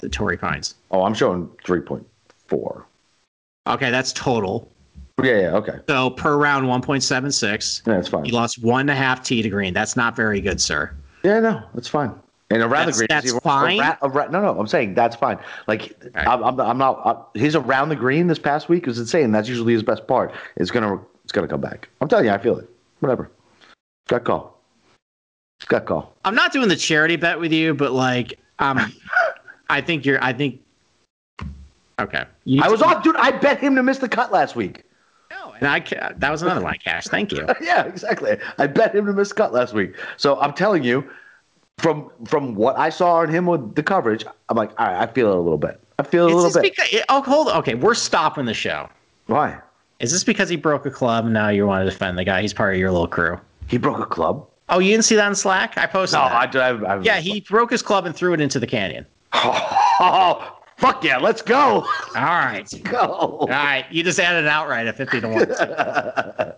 the Torrey Pines. Oh, I'm showing 3.4. Okay, that's total. Yeah, okay. So per round, 1.76. Yeah, that's fine. He lost 1.5 tee to green. That's not very good, sir. Yeah, no, that's fine. And around the green, that's fine. No, I'm saying that's fine. Like right. His around the green this past week was insane. That's usually his best part. It's gonna come back. I'm telling you, I feel it. Whatever. Gut call. I'm not doing the charity bet with you, but like, I think. Okay. I was off, dude. I bet him to miss the cut last week. And that was another line cash. Thank you. Yeah, exactly. I bet him to miss cut last week. So I'm telling you. From what I saw on him with the coverage, I'm like, all right, I feel it a little bit. Okay, we're stopping the show. Why? Is this because he broke a club and now you want to defend the guy? He's part of your little crew. He broke a club? Oh, you didn't see that on Slack? I posted that. He broke his club and threw it into the canyon. Oh, fuck yeah, let's go. All right. Let's go. All right, you just added an outright at 50-1.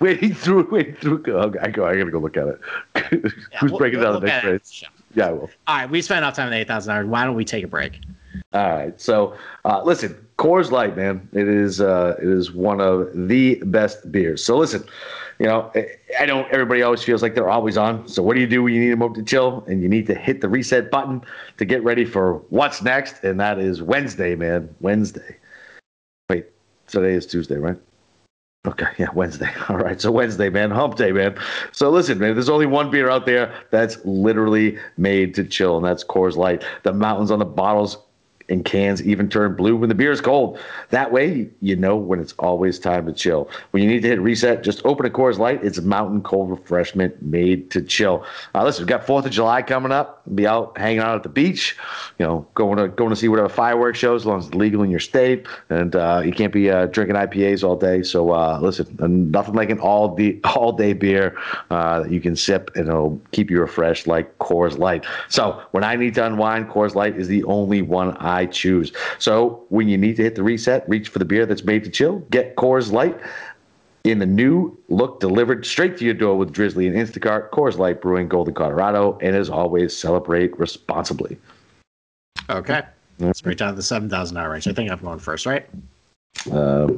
Wait, he threw. Okay, I gotta go look at it. Who's breaking down the next race? Yeah, I will. All right, we spent enough time in 8,000 hours. Why don't we take a break? All right. So, listen, Coors Light, man, it is one of the best beers. So listen, you know, I know everybody always feels like they're always on. So what do? You need a moment to chill, and you need to hit the reset button to get ready for what's next, and that is Wednesday, man. Wednesday. Wait, today is Tuesday, right? Okay, yeah, Wednesday. All right, so Wednesday, man, hump day, man. So listen, man, there's only one beer out there that's literally made to chill, and that's Coors Light. The mountains on the bottles and cans even turn blue when the beer is cold. That way, you know when it's always time to chill. When you need to hit reset, just open a Coors Light. It's mountain cold refreshment made to chill. Listen, we've got 4th of July coming up. Be out hanging out at the beach, you know, going to see whatever fireworks shows, as long as it's legal in your state. And you can't be drinking IPAs all day. So listen, nothing like an all-day beer that you can sip, and it'll keep you refreshed like Coors Light. So when I need to unwind, Coors Light is the only one I choose. So when you need to hit the reset, reach for the beer that's made to chill. Get Coors Light in the new look, delivered straight to your door with Drizzly and Instacart. Coors Light Brewing, Golden, Colorado. And as always, celebrate responsibly. Okay. Let's break down the 7,000-hour range. I think I'm going first, right? I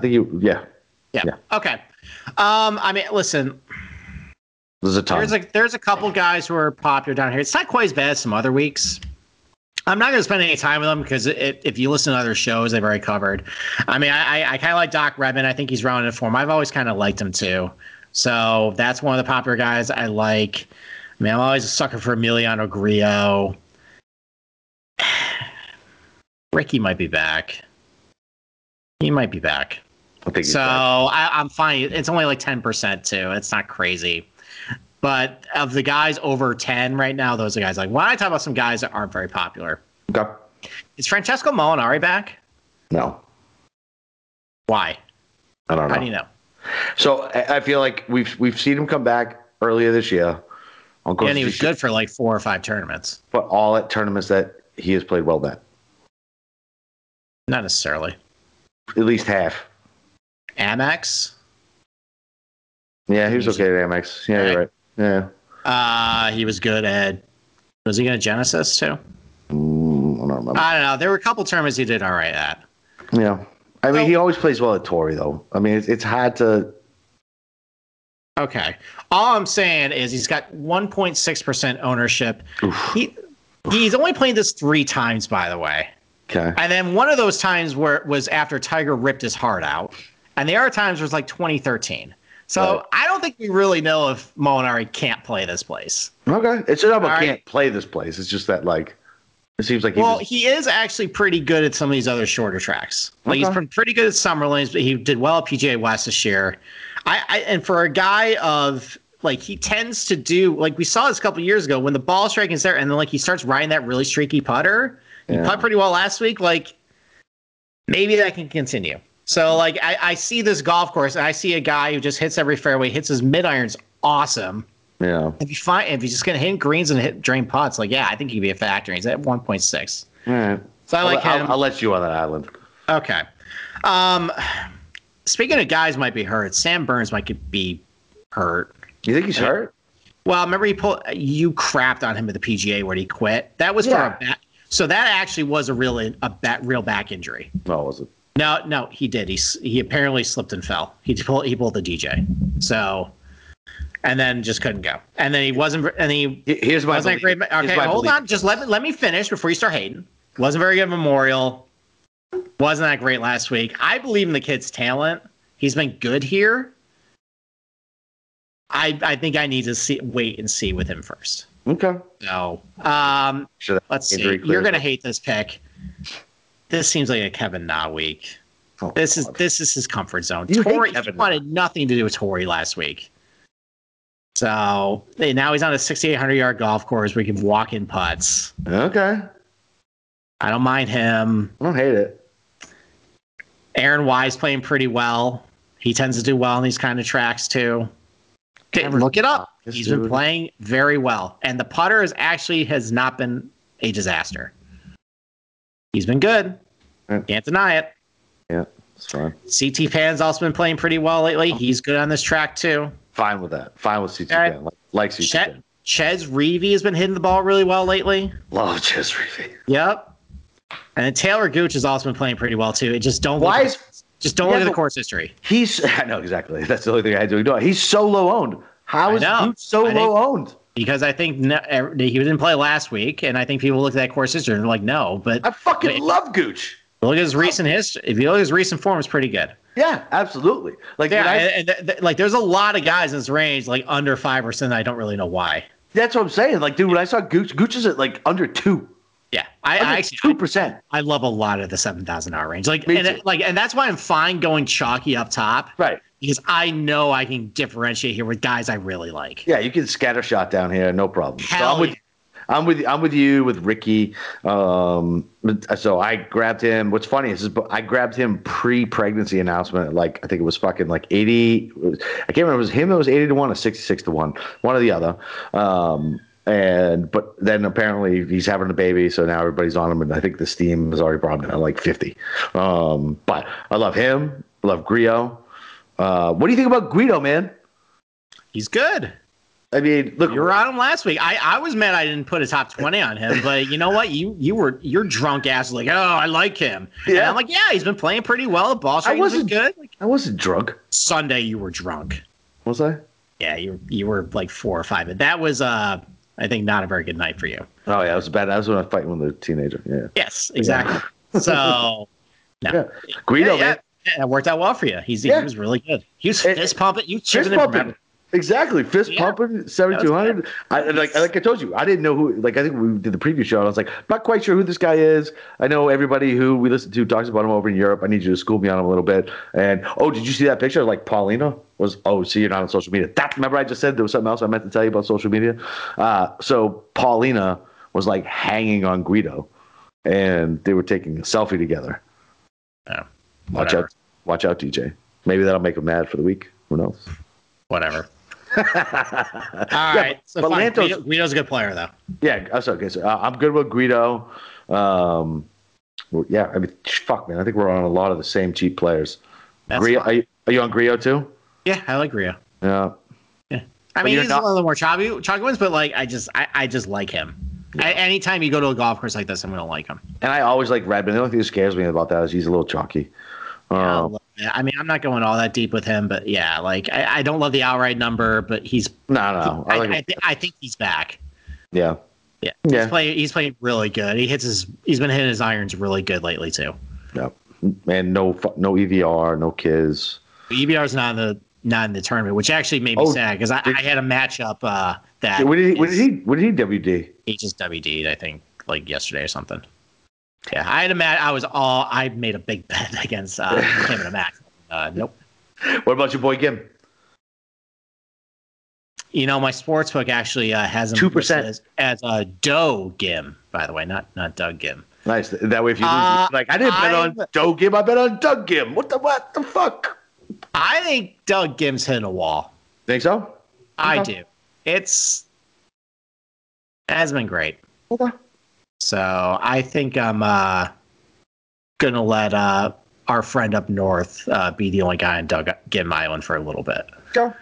think you, yeah. Okay. I mean, listen. There's a ton. There's a couple guys who are popular down here. It's not quite as bad as some other weeks. I'm not going to spend any time with them because if you listen to other shows, they've already covered. I mean, I kind of like Doc Redman. I think he's rounded in form. I've always kind of liked him too. So that's one of the popular guys I like. I mean, I'm always a sucker for Emiliano Grillo. Ricky might be back. He might be back. I think so. I'm fine. It's only like 10% too. It's not crazy. But of the guys over 10 right now, those are guys like, why don't I talk about some guys that aren't very popular? Okay. Is Francesco Molinari back? No. Why? I don't know. How do you know? So I feel like we've seen him come back earlier this year. And he was good for like 4 or 5 tournaments. But all at tournaments that he has played well at. Not necessarily. At least half. Amex? Yeah, he was okay at Amex. Yeah, you're right. Yeah. He was good at. Was he good at Genesis too? I don't remember. I don't know. There were a couple tournaments he did all right at. Yeah, I mean, he always plays well at Torrey, though. I mean, it's hard to. Okay, all I'm saying is he's got 1.6% ownership. Oof. He's only played this 3 times, by the way. Okay. And then one of those times was after Tiger ripped his heart out, and the other times was like 2013. So I don't think we really know if Molinari can't play this place. Okay. It's not about can't play this place. It's just that, like, it seems like he is actually pretty good at some of these other shorter tracks. Like, he's been pretty good at Summerlin. He did well at PGA West this year. And for a guy of, like, he tends to do, like, we saw this a couple years ago when the ball striking is there and then, like, he starts riding that really streaky putter. Yeah. He putted pretty well last week. Like, maybe that can continue. So, like, I see this golf course, and I see a guy who just hits every fairway, hits his mid-irons awesome. Yeah. If he's just going to hit greens and drain putts, like, yeah, I think he'd be a factor. He's at 1.6. All right. So I like him. I'll let you on that island. Okay. Speaking of guys might be hurt, Sam Burns might be hurt. You think he's hurt? Well, remember you crapped on him at the PGA where he quit. That was for a back. So that actually was a real back injury. Oh, was it? No, he did. He apparently slipped and fell. He pulled the DJ. So, and then just couldn't go. And then he wasn't. And he here's my wasn't great. Okay, hold on. Just let me finish before you start hating. Wasn't very good at Memorial. Wasn't that great last week. I believe in the kid's talent. He's been good here. I think I need to wait and see with him first. Okay. So, let's see. You're gonna hate this pick. This seems like a Kevin Na week. Oh, this is his comfort zone. Torrey wanted nothing to do with Torrey last week. So now he's on a 6,800-yard golf course where he can walk in putts. Okay. I don't mind him. I don't hate it. Aaron Wise playing pretty well. He tends to do well in these kind of tracks too. Look it up. He's been playing very well. And the putter has not been a disaster. He's been good. Can't deny it. Yeah, it's fine. CT Pan's also been playing pretty well lately. He's good on this track, too. Fine with that. Fine with CT Pan. Like CT Pan. Ches Reavie has been hitting the ball really well lately. Love Ches Reavie. Yep. And then Taylor Gooch has also been playing pretty well, too. It just don't look at the course history. I know, exactly. That's the only thing I had to ignore. He's so low-owned. How is he so low-owned? Because I think he didn't play last week, and I think people looked at that course history and they're like, no. But I love Gooch. Look at his recent history. If you look at his recent form, it's pretty good. Yeah, absolutely. Like, like there's a lot of guys in this range, like under 5%. I don't really know why. That's what I'm saying. Like, dude, when I saw Gooch is at like under 2. Yeah, I 2%. I love a lot of the $7,000 range. And that's why I'm fine going chalky up top. Right. Because I know I can differentiate here with guys I really like. Yeah, you can scatter shot down here, no problem. I'm with you with Ricky. So I grabbed him. What's funny is I grabbed him pre-pregnancy announcement. Like I think it was fucking like 80. I can't remember. It was him that was 80-1 or 66-1, one or the other. But then apparently he's having a baby, so now everybody's on him, and I think the steam has already brought him down like 50. But I love him. I love Grillo. What do you think about Guido, man? He's good. I mean, look, you were on him last week. I was mad I didn't put a top 20 on him, but you know what? Your drunk ass was like, oh, I like him. Yeah. And I'm like, yeah, he's been playing pretty well. The ball strike's been good. I wasn't drunk. Sunday you were drunk. Was I? Yeah, you were like 4 or 5. But that was I think not a very good night for you. Oh yeah, it was bad. I was when I was fighting with a teenager. Yeah. Yes, exactly. Yeah. So no. Yeah. Guido, man. Yeah, it worked out well for you. He was really good. He was fist pumping. You fist pumping. Exactly, fist pumping, 7,200. Like I told you, I didn't know who. Like I think we did the preview show, and I was like, not quite sure who this guy is. I know everybody who we listen to talks about him over in Europe. I need you to school me on him a little bit. And did you see that picture? Like Paulina was. Oh, see, you're not on social media. Remember I just said there was something else I meant to tell you about social media. So Paulina was like hanging on Guido, and they were taking a selfie together. Yeah, watch out, DJ. Maybe that'll make him mad for the week. Who knows? Whatever. All right. So Guido's a good player, though. Yeah. That's okay. So I'm good with Guido. Yeah. I mean, fuck, man. I think we're on a lot of the same cheap players. Grillo, are you on Grillo too? Yeah, I like Grillo. Yeah. I mean, he's one of the more chalky ones, but like, I just like him. Yeah. Anytime you go to a golf course like this, I'm gonna like him. And I always like Redmond. The only thing that scares me about that is he's a little chalky. Yeah, I mean, I'm not going all that deep with him, but yeah, like I don't love the outright number, but he's no. I think he's back. Yeah. He's playing really good. He's been hitting his irons really good lately too. Yeah, and no EVR, no kids. EVR's not in the tournament, which actually made me sad because I had a matchup that. When did he WD? He just WD'd, I think, like yesterday or something. Yeah, I made a big bet against Kim and a Mac. Nope. What about your boy Kim? You know, my sportsbook actually has him 2% as a Doe Gim, by the way, not Doug Gim. Nice. That way, if you lose, like I didn't bet on Doe Gim, I bet on Doug Gim. What the fuck? I think Doug Gim's hitting a wall. Think so? I do. It has been great. Okay. So I think I'm going to let our friend up north be the only guy in Doug Gim Island for a little bit. Go. All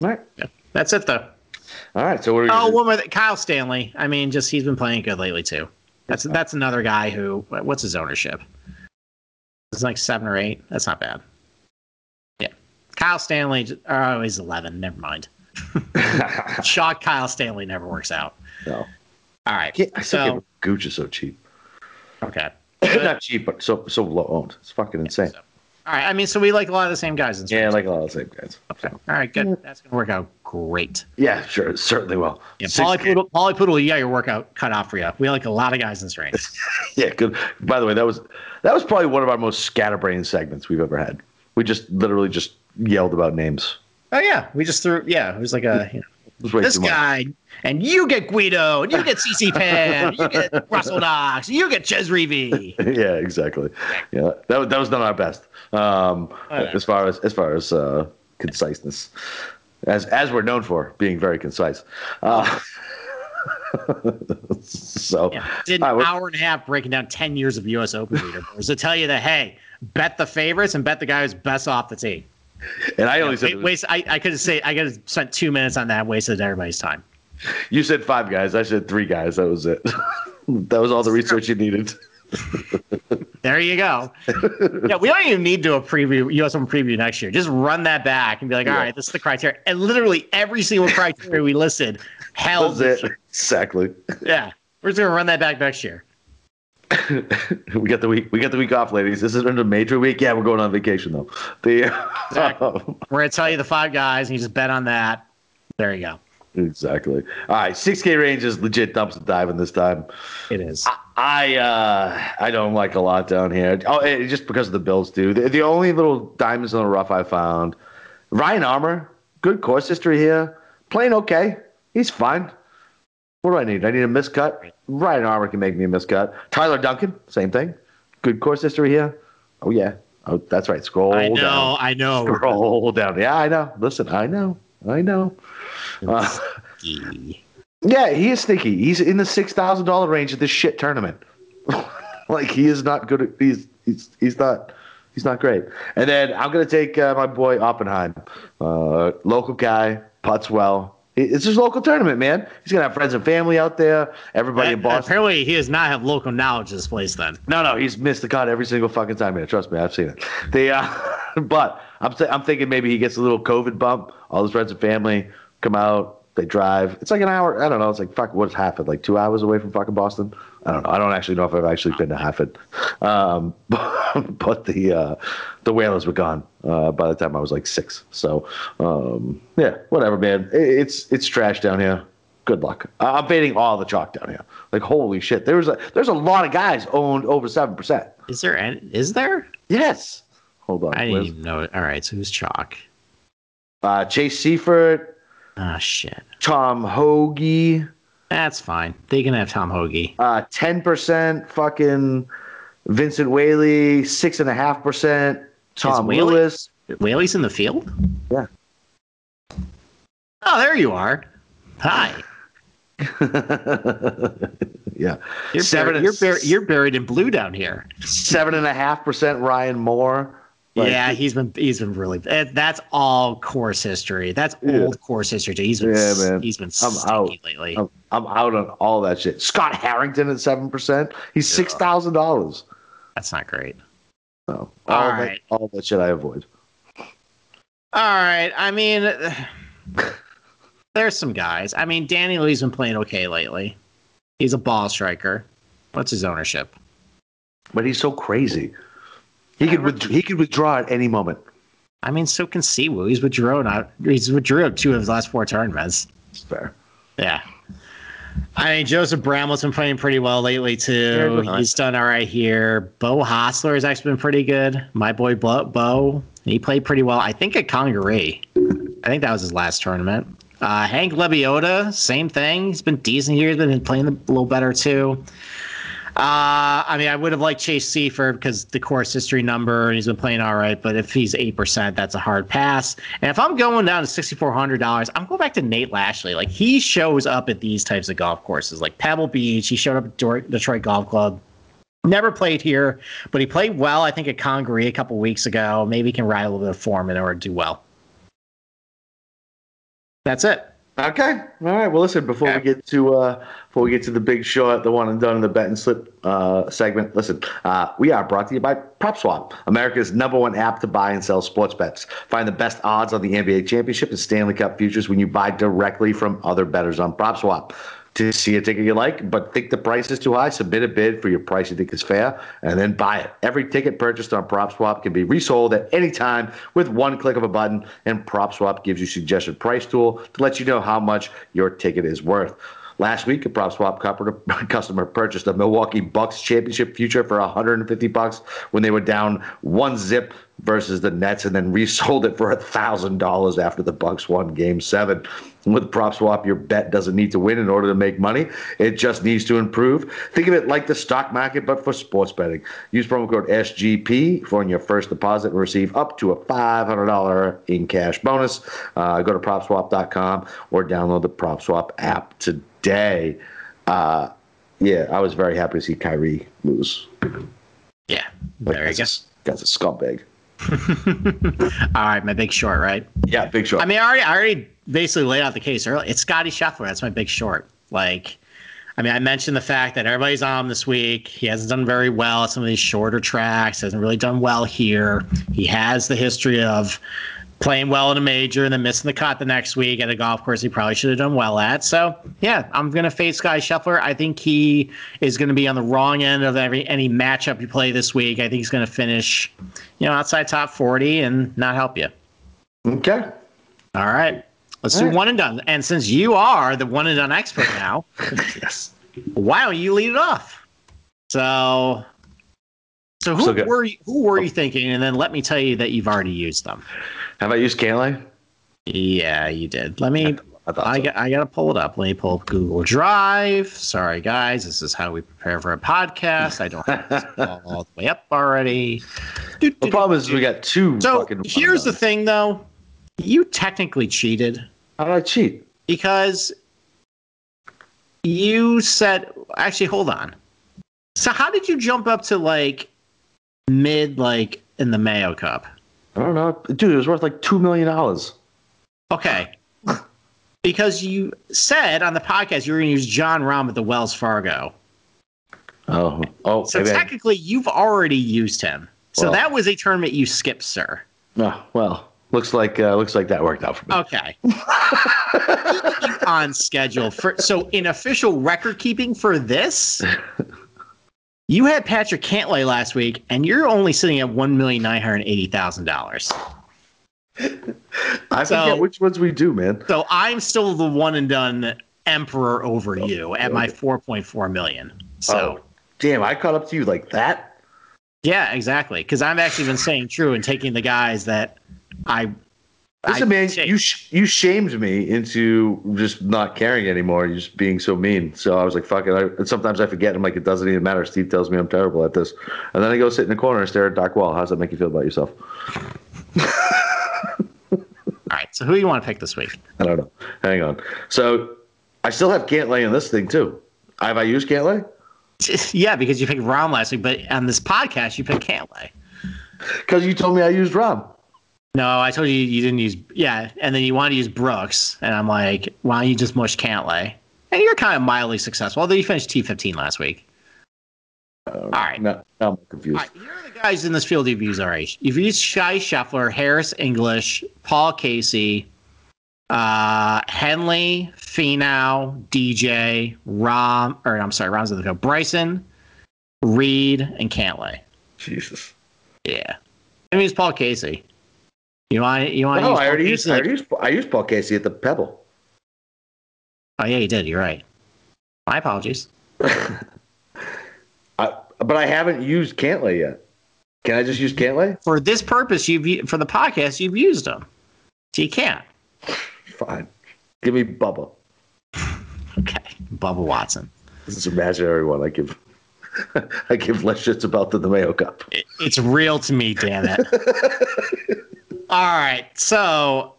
right. Yeah. That's it, though. All right. So what are you one more. Kyle Stanley. I mean, just he's been playing good lately, too. That's another guy who – what's his ownership? It's like 7 or 8. That's not bad. Yeah. Kyle Stanley – oh, he's 11. Never mind. Shock Kyle Stanley never works out. No. All right. So Gooch is so cheap. Okay. Not cheap, but so low owned. It's fucking insane. So. All right. I mean, so we like a lot of the same guys. Okay. So. All right. Good. Yeah. That's gonna work out great. Yeah. Sure. It certainly will. Yeah. Polypoodle, you got your workout cut out for you. We like a lot of guys in this range. Yeah. Good. By the way, that was probably one of our most scatterbrained segments we've ever had. We just literally just yelled about names. Oh yeah. We just threw. Yeah. It was like a. You know, this guy, and you get Guido, and you get CC Pan, you get Russell Knox, you get Ches Reavie. Yeah, exactly. Yeah, that was not our best as far as conciseness, as we're known for being very concise. So yeah. Did an hour and a half breaking down 10 years of U.S. Open leaderboards to tell you that hey, bet the favorites and bet the guy who's best off the tee. And I only said I could have spent 2 minutes on that, wasted everybody's time. You said 5 guys, I said 3 guys. That was it. That was all the research you needed. There you go. Yeah, we don't even need to a preview. U.S. Open preview next year. Just run that back and be like, all right, this is the criteria. And literally every single criteria we listed held. That's it. Exactly. Yeah, we're just gonna run that back next year. We got the week off, ladies. This isn't a major week. Yeah, we're going on vacation though. Exactly. We're gonna tell you the 5 guys, and you just bet on that. There you go. Exactly. All right, 6K range is legit dumps and diving this time. It is. I don't like a lot down here. Oh, just because of the Bills, dude. The only little diamonds on the rough I found. Ryan Armour, good course history here. Playing okay. He's fine. What do I need? I need a miscut. Ryan Armour can make me a miscut. Tyler Duncan, same thing. Good course history here. Oh, yeah. Oh, that's right. Scroll down. I know. Scroll down. Yeah, I know. Listen, I know. Yeah, he is sneaky. He's in the $6,000 range at this shit tournament. Like, he is not good. He's not great. And then I'm going to take my boy Oppenheim. Local guy, putts well. It's his local tournament, man. He's going to have friends and family out there. Everybody in Boston. Apparently, he does not have local knowledge of this place then. No. He's missed the cut every single fucking time here. Trust me. I've seen it. But I'm thinking maybe he gets a little COVID bump. All his friends and family come out. They drive. It's like an hour. I don't know. It's like, fuck, what's Hartford? Like 2 hours away from fucking Boston? I don't know. I don't actually know if I've actually been to Hartford. But the Whalers were gone by the time I was like six. So, yeah, whatever, man. It's trash down here. Good luck. I'm fading all the chalk down here. Like, holy shit. There's a lot of guys owned over 7%. Is there? Yes. Hold on. I didn't even know it. All right. So who's chalk? Chase Seifert. Ah, shit. Tom Hoagie. That's fine. They can have Tom Hoagie. 10% fucking Vincent Whaley. 6.5% Tom Lewis. Whaley's in the field? Yeah. Oh, there you are. Hi. Yeah. You're buried in blue down here. 7.5% Ryan Moore. Like, yeah, he's been really. That's all course history. That's old course history. He's been stinky lately. I'm out on all that shit. Scott Harrington at 7%. He's $6,000. That's not great. No, all that shit I avoid. All right, I mean, there's some guys. I mean, Danny Lee's been playing okay lately. He's a ball striker. What's his ownership? But he's so crazy. He could withdraw at any moment. I mean, so can Si Woo. He's withdrawn two of his last four tournaments. That's fair. Yeah. I mean, Joseph Bramlett's been playing pretty well lately, too. He's done all right here. Bo Hostler has actually been pretty good. My boy Bo, he played pretty well, I think, at Congaree. I think that was his last tournament. Hank Lebiota, same thing. He's been decent here. He's been playing a little better, too. I mean, I would have liked Chase Seifert because the course history number, and he's been playing all right. But if he's 8%, that's a hard pass. And if I'm going down to $6,400, I'm going back to Nate Lashley. Like, he shows up at these types of golf courses, like Pebble Beach. He showed up at Detroit Golf Club. Never played here, but he played well, I think, at Congaree a couple weeks ago. Maybe he can ride a little bit of form in order to do well. That's it. Okay. All right. Well, listen, before we get to the big short, the one and done, the bet and slip segment, listen, we are brought to you by PropSwap, America's #1 app to buy and sell sports bets. Find the best odds on the NBA Championship and Stanley Cup futures when you buy directly from other bettors on PropSwap. To see a ticket you like, but think the price is too high, submit a bid for your price you think is fair, and then buy it. Every ticket purchased on PropSwap can be resold at any time with one click of a button, and PropSwap gives you suggested price tool to let you know how much your ticket is worth. Last week, a PropSwap customer purchased a Milwaukee Bucks championship future for $150 when they were down 1-0 versus the Nets, and then resold it for $1,000 after the Bucks won Game 7. With PropSwap, your bet doesn't need to win in order to make money. It just needs to improve. Think of it like the stock market, but for sports betting. Use promo code SGP for your first deposit and receive up to a $500 in cash bonus. Go to PropSwap.com or download the PropSwap app today. Yeah, I was very happy to see Kyrie lose. Yeah, there you go. That's a scumbag. All right, my big short, right? Yeah, big short. I mean, I already basically laid out the case early. It's Scottie Scheffler. That's my big short. Like, I mean, I mentioned the fact that everybody's on him this week. He hasn't done very well at some of these shorter tracks. Hasn't really done well here. He has the history of playing well in a major and then missing the cut the next week at a golf course he probably should have done well at. So, yeah, I'm going to fade Scottie Scheffler. I think he is going to be on the wrong end of any matchup you play this week. I think he's going to finish, outside top 40 and not help you. Okay. All right. Let's do one and done. And since you are the one and done expert now, yes. Why don't you lead it off? So who were you thinking? And then let me tell you that you've already used them. Have I used Cantlay? Yeah, you did. Let me. I gotta pull it up. Let me pull up Google Drive. Sorry, guys, this is how we prepare for a podcast. I don't have this all the way up already. The problem is we got two. So here's the thing, though. You technically cheated. How did I cheat? Because you said, actually, hold on. So how did you jump up to mid in the Mayo Cup? I don't know, dude. It was worth $2 million. Okay. Because you said on the podcast you were going to use Jon Rahm at the Wells Fargo. Oh. So technically, you've already used him. So that was a tournament you skipped, sir. Oh, well, looks like that worked out for me. Okay. On schedule. So in official record keeping for this, you had Patrick Henley last week, and you're only sitting at $1,980,000. I forget which ones we do, man. So I'm still the one and done emperor over you at my 4.4 million. So damn, I caught up to you like that. Yeah, exactly. Because I've actually been saying true and taking the guys that I. Listen, man, you shamed me into just not caring anymore. You're just being so mean. So I was like, fuck it. And sometimes I forget. I'm like, it doesn't even matter. Steve tells me I'm terrible at this, and then I go sit in the corner and stare at Doc Wall. How's that make you feel about yourself? All right, so who do you want to pick this week? I don't know. Hang on. So I still have Cantlay in this thing, too. Have I used Cantlay? Yeah, because you picked Rahm last week, but on this podcast, you picked Cantlay. Because you told me I used Rahm. No, I told you you didn't use – yeah, and then you wanted to use Brooks, and I'm like, why don't you just mush Cantlay? And you're kind of mildly successful, although you finished T15 last week. All right. Now I'm confused. All right, here are the guys in this field you've used already. You've used Si Scheffler, Harris English, Paul Casey, Henley, Finau, DJ, Rahm's in the field. Bryson, Reed, and Cantlay. Jesus. Yeah. I mean, it's Paul Casey. You want? No, I used Paul Casey at the Pebble. Oh yeah, you did. You're right. My apologies. But I haven't used Cantlay yet. Can I just use Cantlay? For this purpose, for the podcast, you've used them. So you can't. Fine. Give me Bubba. Okay. Bubba Watson. This is imaginary one I give. I give less shits about than the Mayo Cup. It's real to me, damn it. All right. So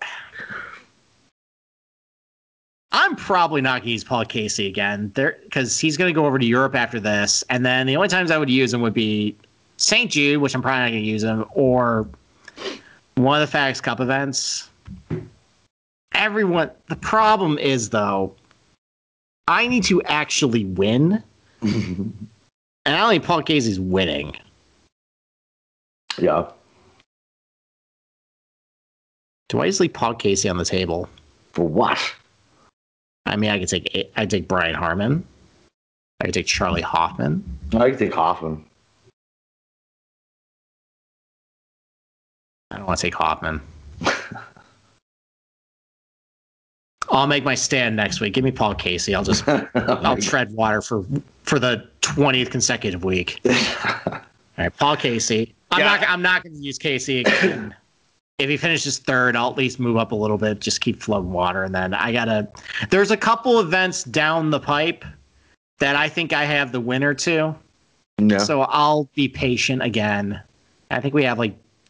I'm probably not going to use Paul Casey again because he's going to go over to Europe after this. And then the only times I would use him would be St. Jude, which I'm probably not going to use him, or one of the FedEx Cup events. The problem is, though, I need to actually win. And I don't think Paul Casey's winning. Yeah. Do I just leave Paul Casey on the table? For what? I mean, I take Brian Harmon. I could take Charlie Hoffman. I could take Hoffman. I don't want to take Hoffman. I'll make my stand next week. Give me Paul Casey. I'll just I'll tread water for the 20th consecutive week. All right, Paul Casey. I'm not going to use Casey again. If he finishes third, I'll at least move up a little bit, just keep flooding water. And then there's a couple events down the pipe that I think I have the winner to. No. So I'll be patient again. I think we have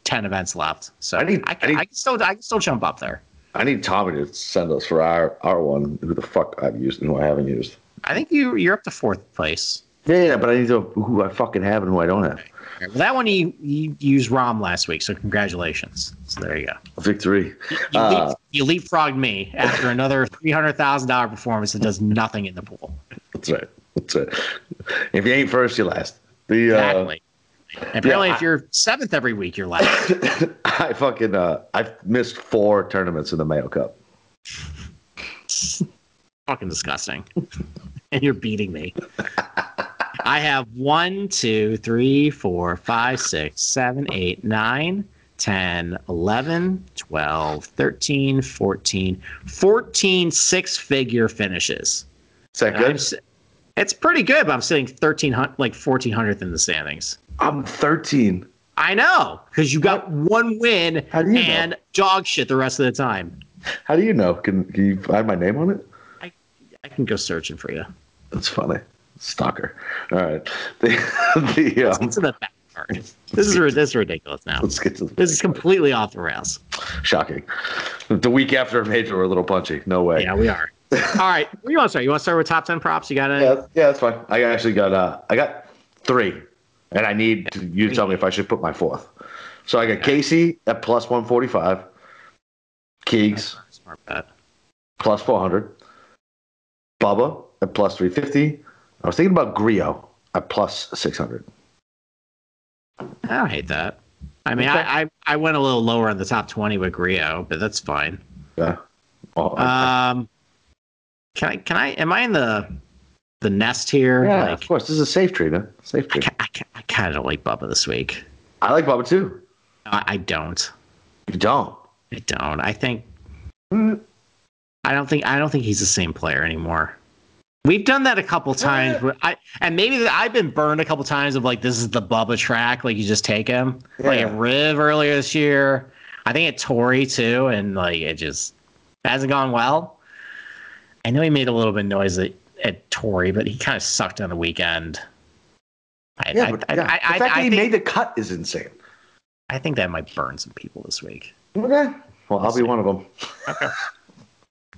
10 events left. So I can still jump up there. I need Tommy to send us for our one, who the fuck I've used and who I haven't used. I think you're up to fourth place. Yeah, but I need to know who I fucking have and who I don't have. Well, that one you used Rahm last week, so congratulations. So there you go. Victory. You leapfrogged me after another $300,000 performance that does nothing in the pool. That's right. If you ain't first, you're last. Exactly. Apparently, if you're seventh every week, you're last. I fucking I've missed 4 tournaments in the Mayo Cup. Fucking disgusting. And you're beating me. I have 1, 2, 3, 4, 5, 6, 7, 8, 9, 10, 11, 12, 13, 14, 14 six-figure finishes. Is that good? It's pretty good, but I'm sitting 1,400th in the standings. I'm 13. I know, because you got one win and dog shit the rest of the time. How do you know? Can you find my name on it? I can go searching for you. That's funny. Stalker. All right. Let's get to the back part. This is ridiculous now. Let's get to the This is completely off the rails. Shocking. The week after a major, we're a little punchy. No way. Yeah, we are. All right. Where do you want to start? You want to start with top 10 props? You got it? Yeah, that's fine. I actually got three, and I need you to tell me if I should put my fourth. So I got Casey at plus 145. Keegs, smart bet, plus 400. Bubba at plus 350. I was thinking about Grillo at plus 600. I don't hate that. I mean, I went a little lower on the top 20 with Grillo, but that's fine. Yeah. Well, am I in the nest here? Yeah, of course. This is a safe trade, man. Safe trade. I kind of don't like Bubba this week. I like Bubba too. I don't. You don't. I don't. I don't think he's the same player anymore. We've done that a couple times, but I've been burned a couple times of like, this is the Bubba track, like you just take him. Yeah. Like at Riv earlier this year, I think at Torrey too, and like it just hasn't gone well. I know he made a little bit of noise at Torrey, but he kind of sucked on the weekend. The fact that he made the cut is insane. I think that might burn some people this week. Okay. Well, I'll be one of them. Okay.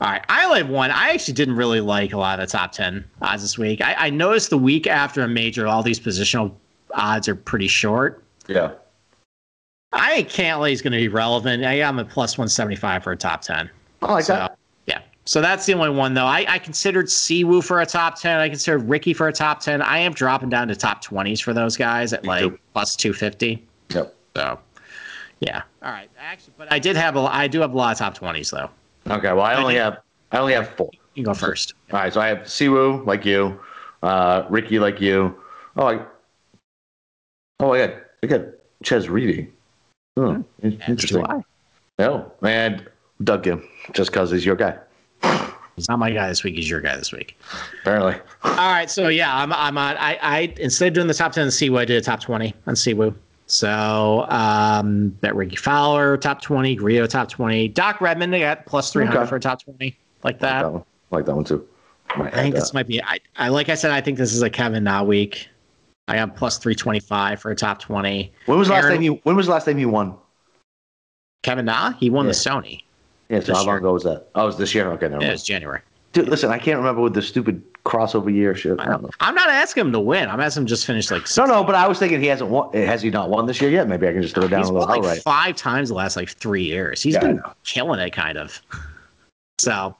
All right. I only have one. I actually didn't really like a lot of the top 10 odds this week. I noticed the week after a major, all these positional odds are pretty short. Yeah. I think Cantley's going to be relevant. I'm at plus 175 for a top 10. I like that. Yeah. So that's the only one, though. I considered Si Woo for a top 10. I considered Ricky for a top 10. I am dropping down to top 20s for those guys at plus 250. Yep. So. Yeah. All right. Actually, but I do have a lot of top 20s though. Okay. Well, I only have four. You go first. All right. So I have Si Woo like you, Ricky like you. I got Ches Reedy. Oh, interesting. No, and Doug Kim, just because he's your guy. He's not my guy this week. He's your guy this week. Apparently. All right. So yeah, I'm on. I instead of doing the top 10 on Si Woo, I did a top 20 on Si Woo. So, bet Ricky Fowler, top 20, Grillo, top 20. Doc Redmond, I got plus 300 for a top 20. Like that. Like that one too. I think this might be, like I said, I think this is a Kevin Na week. I got plus 325 for a top 20. When was the last time he won? Kevin Na? He won the Sony. Yeah, so how long ago was that? Oh, it was this year? Okay, never mind. It was January. Dude, listen, I can't remember what the stupid crossover year shit. I don't know. I'm not asking him to win. I'm asking him to just finish like. No, but I was thinking he hasn't won. Has he not won this year yet? Maybe I can just throw it down a little. He's won five times the last 3 years. He's been killing it, kind of. So, all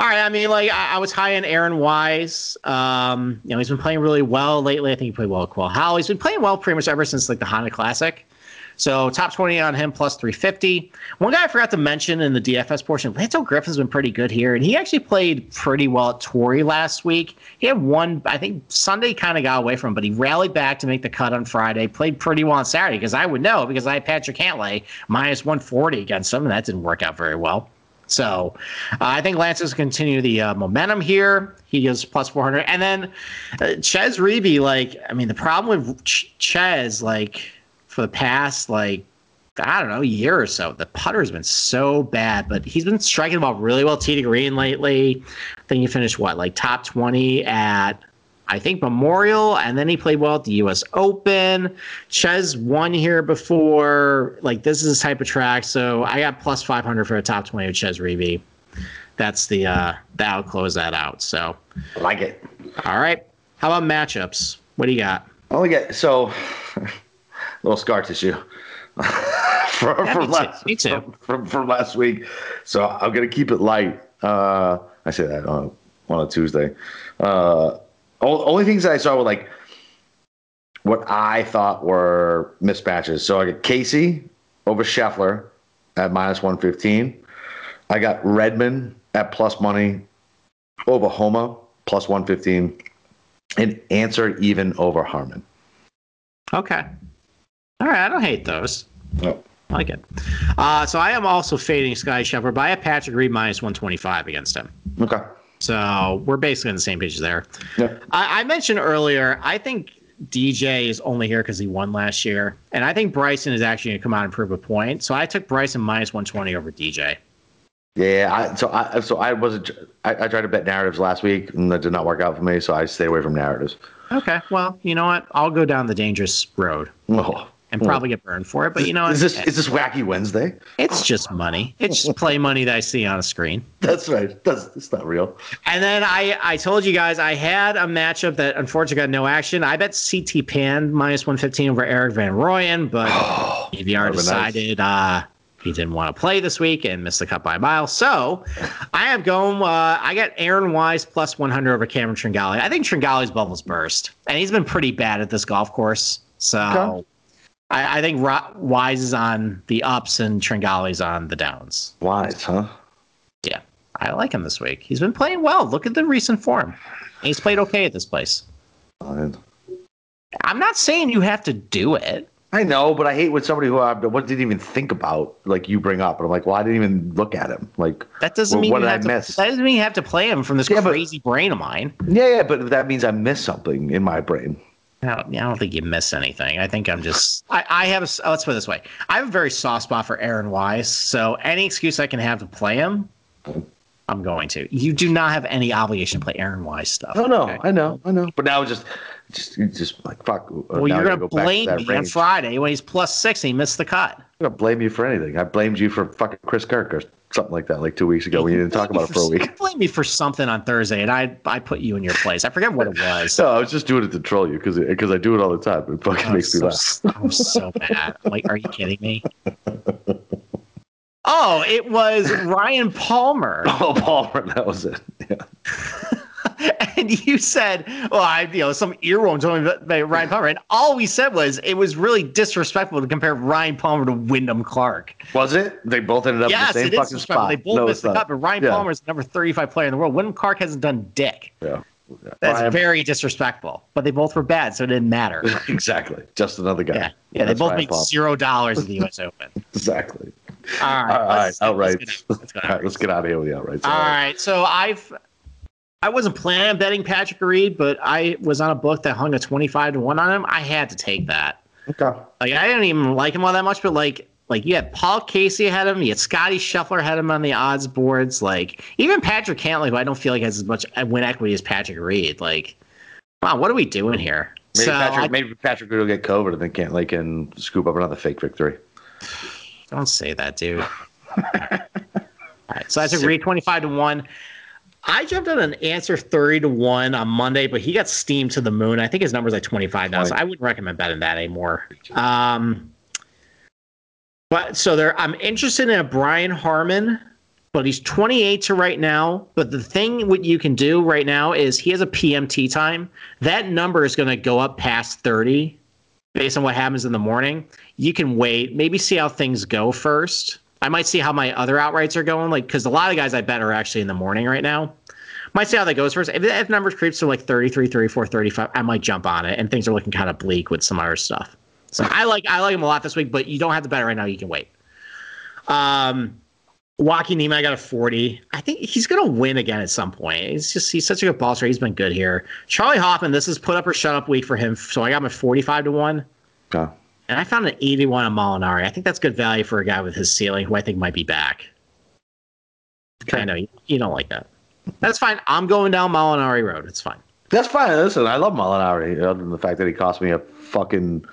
right. I mean, I was high on Aaron Wise. He's been playing really well lately. I think he played well at Quail Hollow. He's been playing well pretty much ever since the Honda Classic. So top 20 on him, plus 350. One guy I forgot to mention in the DFS portion, Lanto Griffin's been pretty good here, and he actually played pretty well at Torrey last week. He had one, I think Sunday kind of got away from him, but he rallied back to make the cut on Friday, played pretty well on Saturday, because I would know, because I had Patrick Henley minus 140 against him, and that didn't work out very well. So I think Lance is going to continue the momentum here. He goes plus 400. And then Ches Reeby, the problem with Ches, for the past, year or so, the putter's been so bad, but he's been striking the ball really well tee to green lately. I think he finished, top 20 at, I think, Memorial, and then he played well at the U.S. Open. Ches won here before. This is his type of track, so I got plus 500 for a top 20 with Ches Reeby. That's the that'll close that out, so. I like it. All right. How about matchups? What do you got? Little scar tissue from last week. So I'm going to keep it light. I say that on a Tuesday. Only things that I saw were what I thought were mismatches. So I got Casey over Scheffler at minus 115. I got Redmond at plus money over Homa plus 115. And Ancer even over Harmon. Okay. All right, I don't hate those. No. I like it. So I am also fading Scottie Scheffler, but I have Patrick Reed minus 125 against him. Okay. So we're basically on the same page there. Yeah. I mentioned earlier, I think DJ is only here because he won last year. And I think Bryson is actually going to come out and prove a point. So I took Bryson minus 120 over DJ. Yeah, I tried to bet narratives last week, and that did not work out for me, so I stay away from narratives. Okay, well, you know what? I'll go down the dangerous road and probably get burned for it, but you know... Is this Wacky Wednesday? It's just money. It's just play money that I see on a screen. That's right. It's not real. And then I told you guys I had a matchup that unfortunately got no action. I bet CT Pan minus 115 over Eric Van Rooyen, but AVR decided... Nice. He didn't want to play this week and missed the cut by a mile. So I am going. I got Aaron Wise plus 100 over Cameron Tringali. I think Tringali's bubbles burst, and he's been pretty bad at this golf course. So okay. I think Wise is on the ups and Tringali's on the downs. Wise, huh? Yeah, I like him this week. He's been playing well. Look at the recent form. He's played okay at this place. Fine. I'm not saying you have to do it. I know, but I hate when somebody who I didn't even think about, like you bring up, and I'm like, well, I didn't even look at him. Like, that doesn't mean you have to play him from this crazy brain of mine. Yeah, but that means I missed something in my brain. I don't think you miss anything. I think I'm just – let's put it this way. I have a very soft spot for Aaron Wise, so any excuse I can have to play him, I'm going to. You do not have any obligation to play Aaron Wise stuff. Oh, no, okay? I know. But now just like fuck. Well, you're gonna blame me on Friday when he's plus 6 and he missed the cut. I'm gonna blame you for anything. I blamed you for fucking Chris Kirk or something like that, like 2 weeks ago when you didn't talk about it for a week. You blamed me for something on Thursday, and I put you in your place. I forget what it was. No, I was just doing it to troll you because I do it all the time. It fucking makes me laugh. I'm so bad. Like, are you kidding me? Oh, it was Ryan Palmer. Oh, Palmer, that was it. Yeah. And you said, well, some earworm told me about Ryan Palmer. And all we said was it was really disrespectful to compare Ryan Palmer to Wyndham Clark. Was it? They both ended up in the same fucking spot. They both missed the cut, but Ryan Palmer is the number 35 player in the world. Wyndham Clark hasn't done dick. Yeah. That's very disrespectful. But they both were bad, so it didn't matter. Exactly. Just another guy. Yeah they both made $0 at the U.S. Open. Exactly. All right. Let's get out of here with the outrights. All right. So I wasn't planning on betting Patrick Reed, but I was on a book that hung a 25-1 on him. I had to take that. Okay. Like, I didn't even like him all that much, but like you had Paul Casey ahead of him, you had Scottie Scheffler ahead of him on the odds boards. Like, even Patrick Henley, who I don't feel like has as much win equity as Patrick Reed. Like, wow, what are we doing here? Maybe Patrick Reed will get COVID and then Cantley can scoop up another fake victory. Don't say that, dude. All right, so I took Reed 25-1. I jumped on an answer 30-1 on Monday, but he got steamed to the moon. I think his number's like 25 now, so I wouldn't recommend betting that anymore. I'm interested in a Brian Harmon, but he's 28 to right now. But the thing what you can do right now is he has a PMT time. That number is going to go up past 30 based on what happens in the morning. You can wait, maybe see how things go first. I might see how my other outrights are going, like, because a lot of guys I bet are actually in the morning right now. Might see how that goes first. If numbers creeps to like 33, 34, 35, I might jump on it, and things are looking kind of bleak with some other stuff. So I like him a lot this week, but you don't have to bet it right now. You can wait. Joaquin Niemann got a 40. I think he's going to win again at some point. He's such a good ball player. He's been good here. Charlie Hoffman, this is put up or shut up week for him. So I got my 45-1. Okay. And I found an 81 on Molinari. I think that's good value for a guy with his ceiling, who I think might be back. Okay. I know you don't like that. That's fine. I'm going down Molinari road. It's fine. That's fine. Listen, I love Molinari. Other than the fact that he cost me a fucking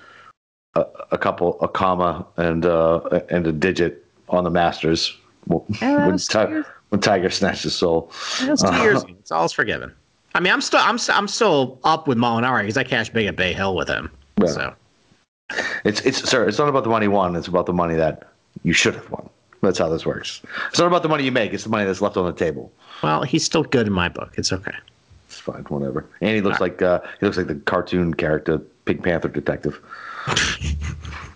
a comma and a digit on the Masters when Tiger snatched his soul. That's 2 years ago. It's all forgiven. I mean, I'm still up with Molinari because I cashed big at Bay Hill with him. Yeah. So. It's not about the money won. It's about the money that you should have won. That's how this works. It's not about the money you make. It's the money that's left on the table. Well, he's still good in my book. It's okay. It's fine. Whatever. And he looks like the cartoon character Pink Panther detective.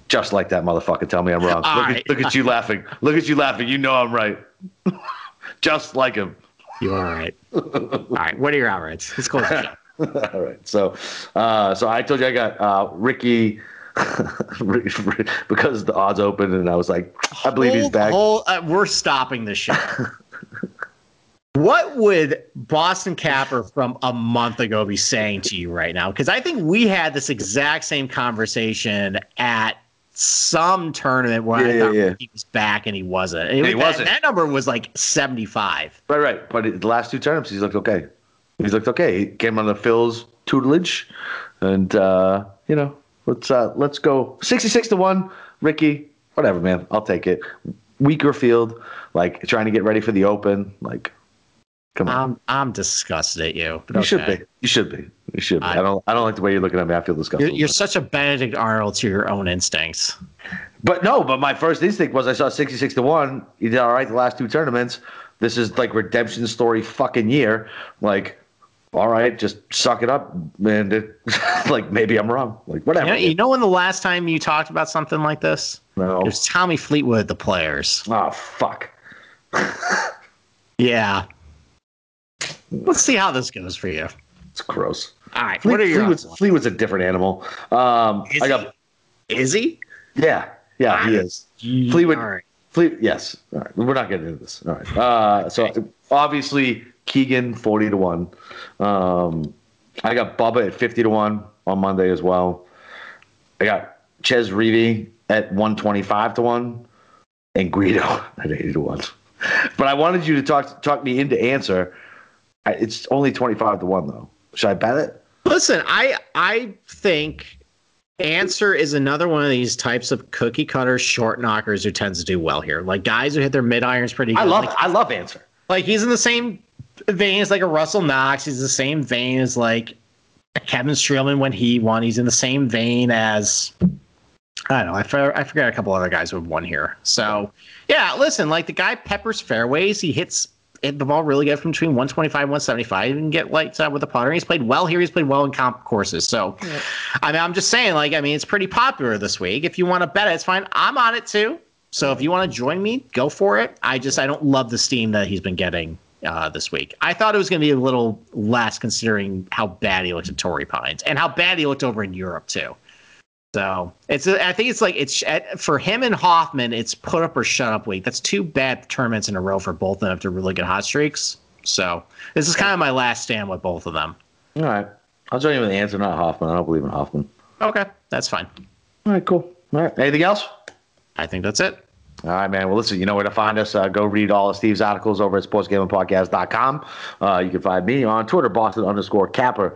Just like that motherfucker. Tell me I'm wrong. Look at you laughing. Look at you laughing. You know I'm right. Just like him. You are right. All right. What are your outrights? Let's close the show. All right. So I told you I got Ricky. because the odds opened, and I was like, I believe he's back. We're stopping the show. What would Boston Capper from a month ago be saying to you right now? Because I think we had this exact same conversation at some tournament where I thought he was back and he wasn't. And he wasn't. That number was like 75. Right. But the last two tournaments, he's looked okay. He came under Phil's tutelage, and let's go 66-1, Ricky. Whatever, man. I'll take it. Weaker field, like trying to get ready for the Open, like. Come on. I'm disgusted at you. But You should be. I don't like the way you're looking at me. I feel disgusted. You're such a Benedict Arnold to your own instincts. But my first instinct was I saw 66-1. You did all right the last two tournaments. This is like redemption story fucking year. Like, all right, just suck it up, man. Like maybe I'm wrong. Like whatever. You know when the last time you talked about something like this? No. It was Tommy Fleetwood, the Players. Oh fuck. Yeah. Let's see how this goes for you. It's gross. All right. What are your Fleetwood's a different animal. Is he? Yeah. Yeah, he is. Fleetwood. All right. Yes. All right. We're not getting into this. All right. So obviously Keegan 40-1. I got Bubba at 50-1 on Monday as well. I got Ches Reavie at 125-1 and Guido at 80-1. But I wanted you to talk me into Answer. It's only 25-1 though. Should I bet it? Listen, I think Answer is another one of these types of cookie cutter short knockers who tends to do well here. Like guys who hit their mid irons pretty good. I love Answer. Like he's in the same vein as like a Russell Knox. He's in the same vein as like Kevin Streelman when he won. He's in the same vein as I don't know. I forgot a couple other guys who have won here. So yeah, listen, like the guy peppers fairways. He hits. The ball really got from between 125 and 175 and get lights out with the putter. He's played well here. He's played well in comp courses. So, yeah. I mean, I'm just saying, like, I mean, it's pretty popular this week. If you want to bet it, it's fine. I'm on it too. So if you want to join me, go for it. I don't love the steam that he's been getting this week. I thought it was going to be a little less considering how bad he looked at Torrey Pines and how bad he looked over in Europe too. So I think it's for him and Hoffman, it's put up or shut up week. That's two bad tournaments in a row for both of them after really good hot streaks. So this is kind of my last stand with both of them. All right. I'll join you with the Answer, not Hoffman. I don't believe in Hoffman. Okay. That's fine. All right, cool. All right. Anything else? I think that's it. All right, man. Well, listen, you know where to find us. Go read all of Steve's articles over at sportsgamblingpodcast.com. You can find me on Twitter, Boston_Capper,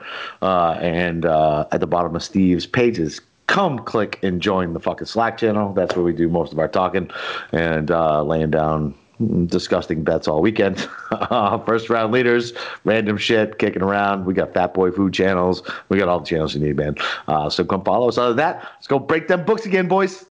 and at the bottom of Steve's pages. Come click and join the fucking Slack channel. That's where we do most of our talking and laying down disgusting bets all weekend. First round leaders, random shit, kicking around. We got Fat Boy Food channels. We got all the channels you need, man. So come follow us. Other than that, let's go break them books again, boys.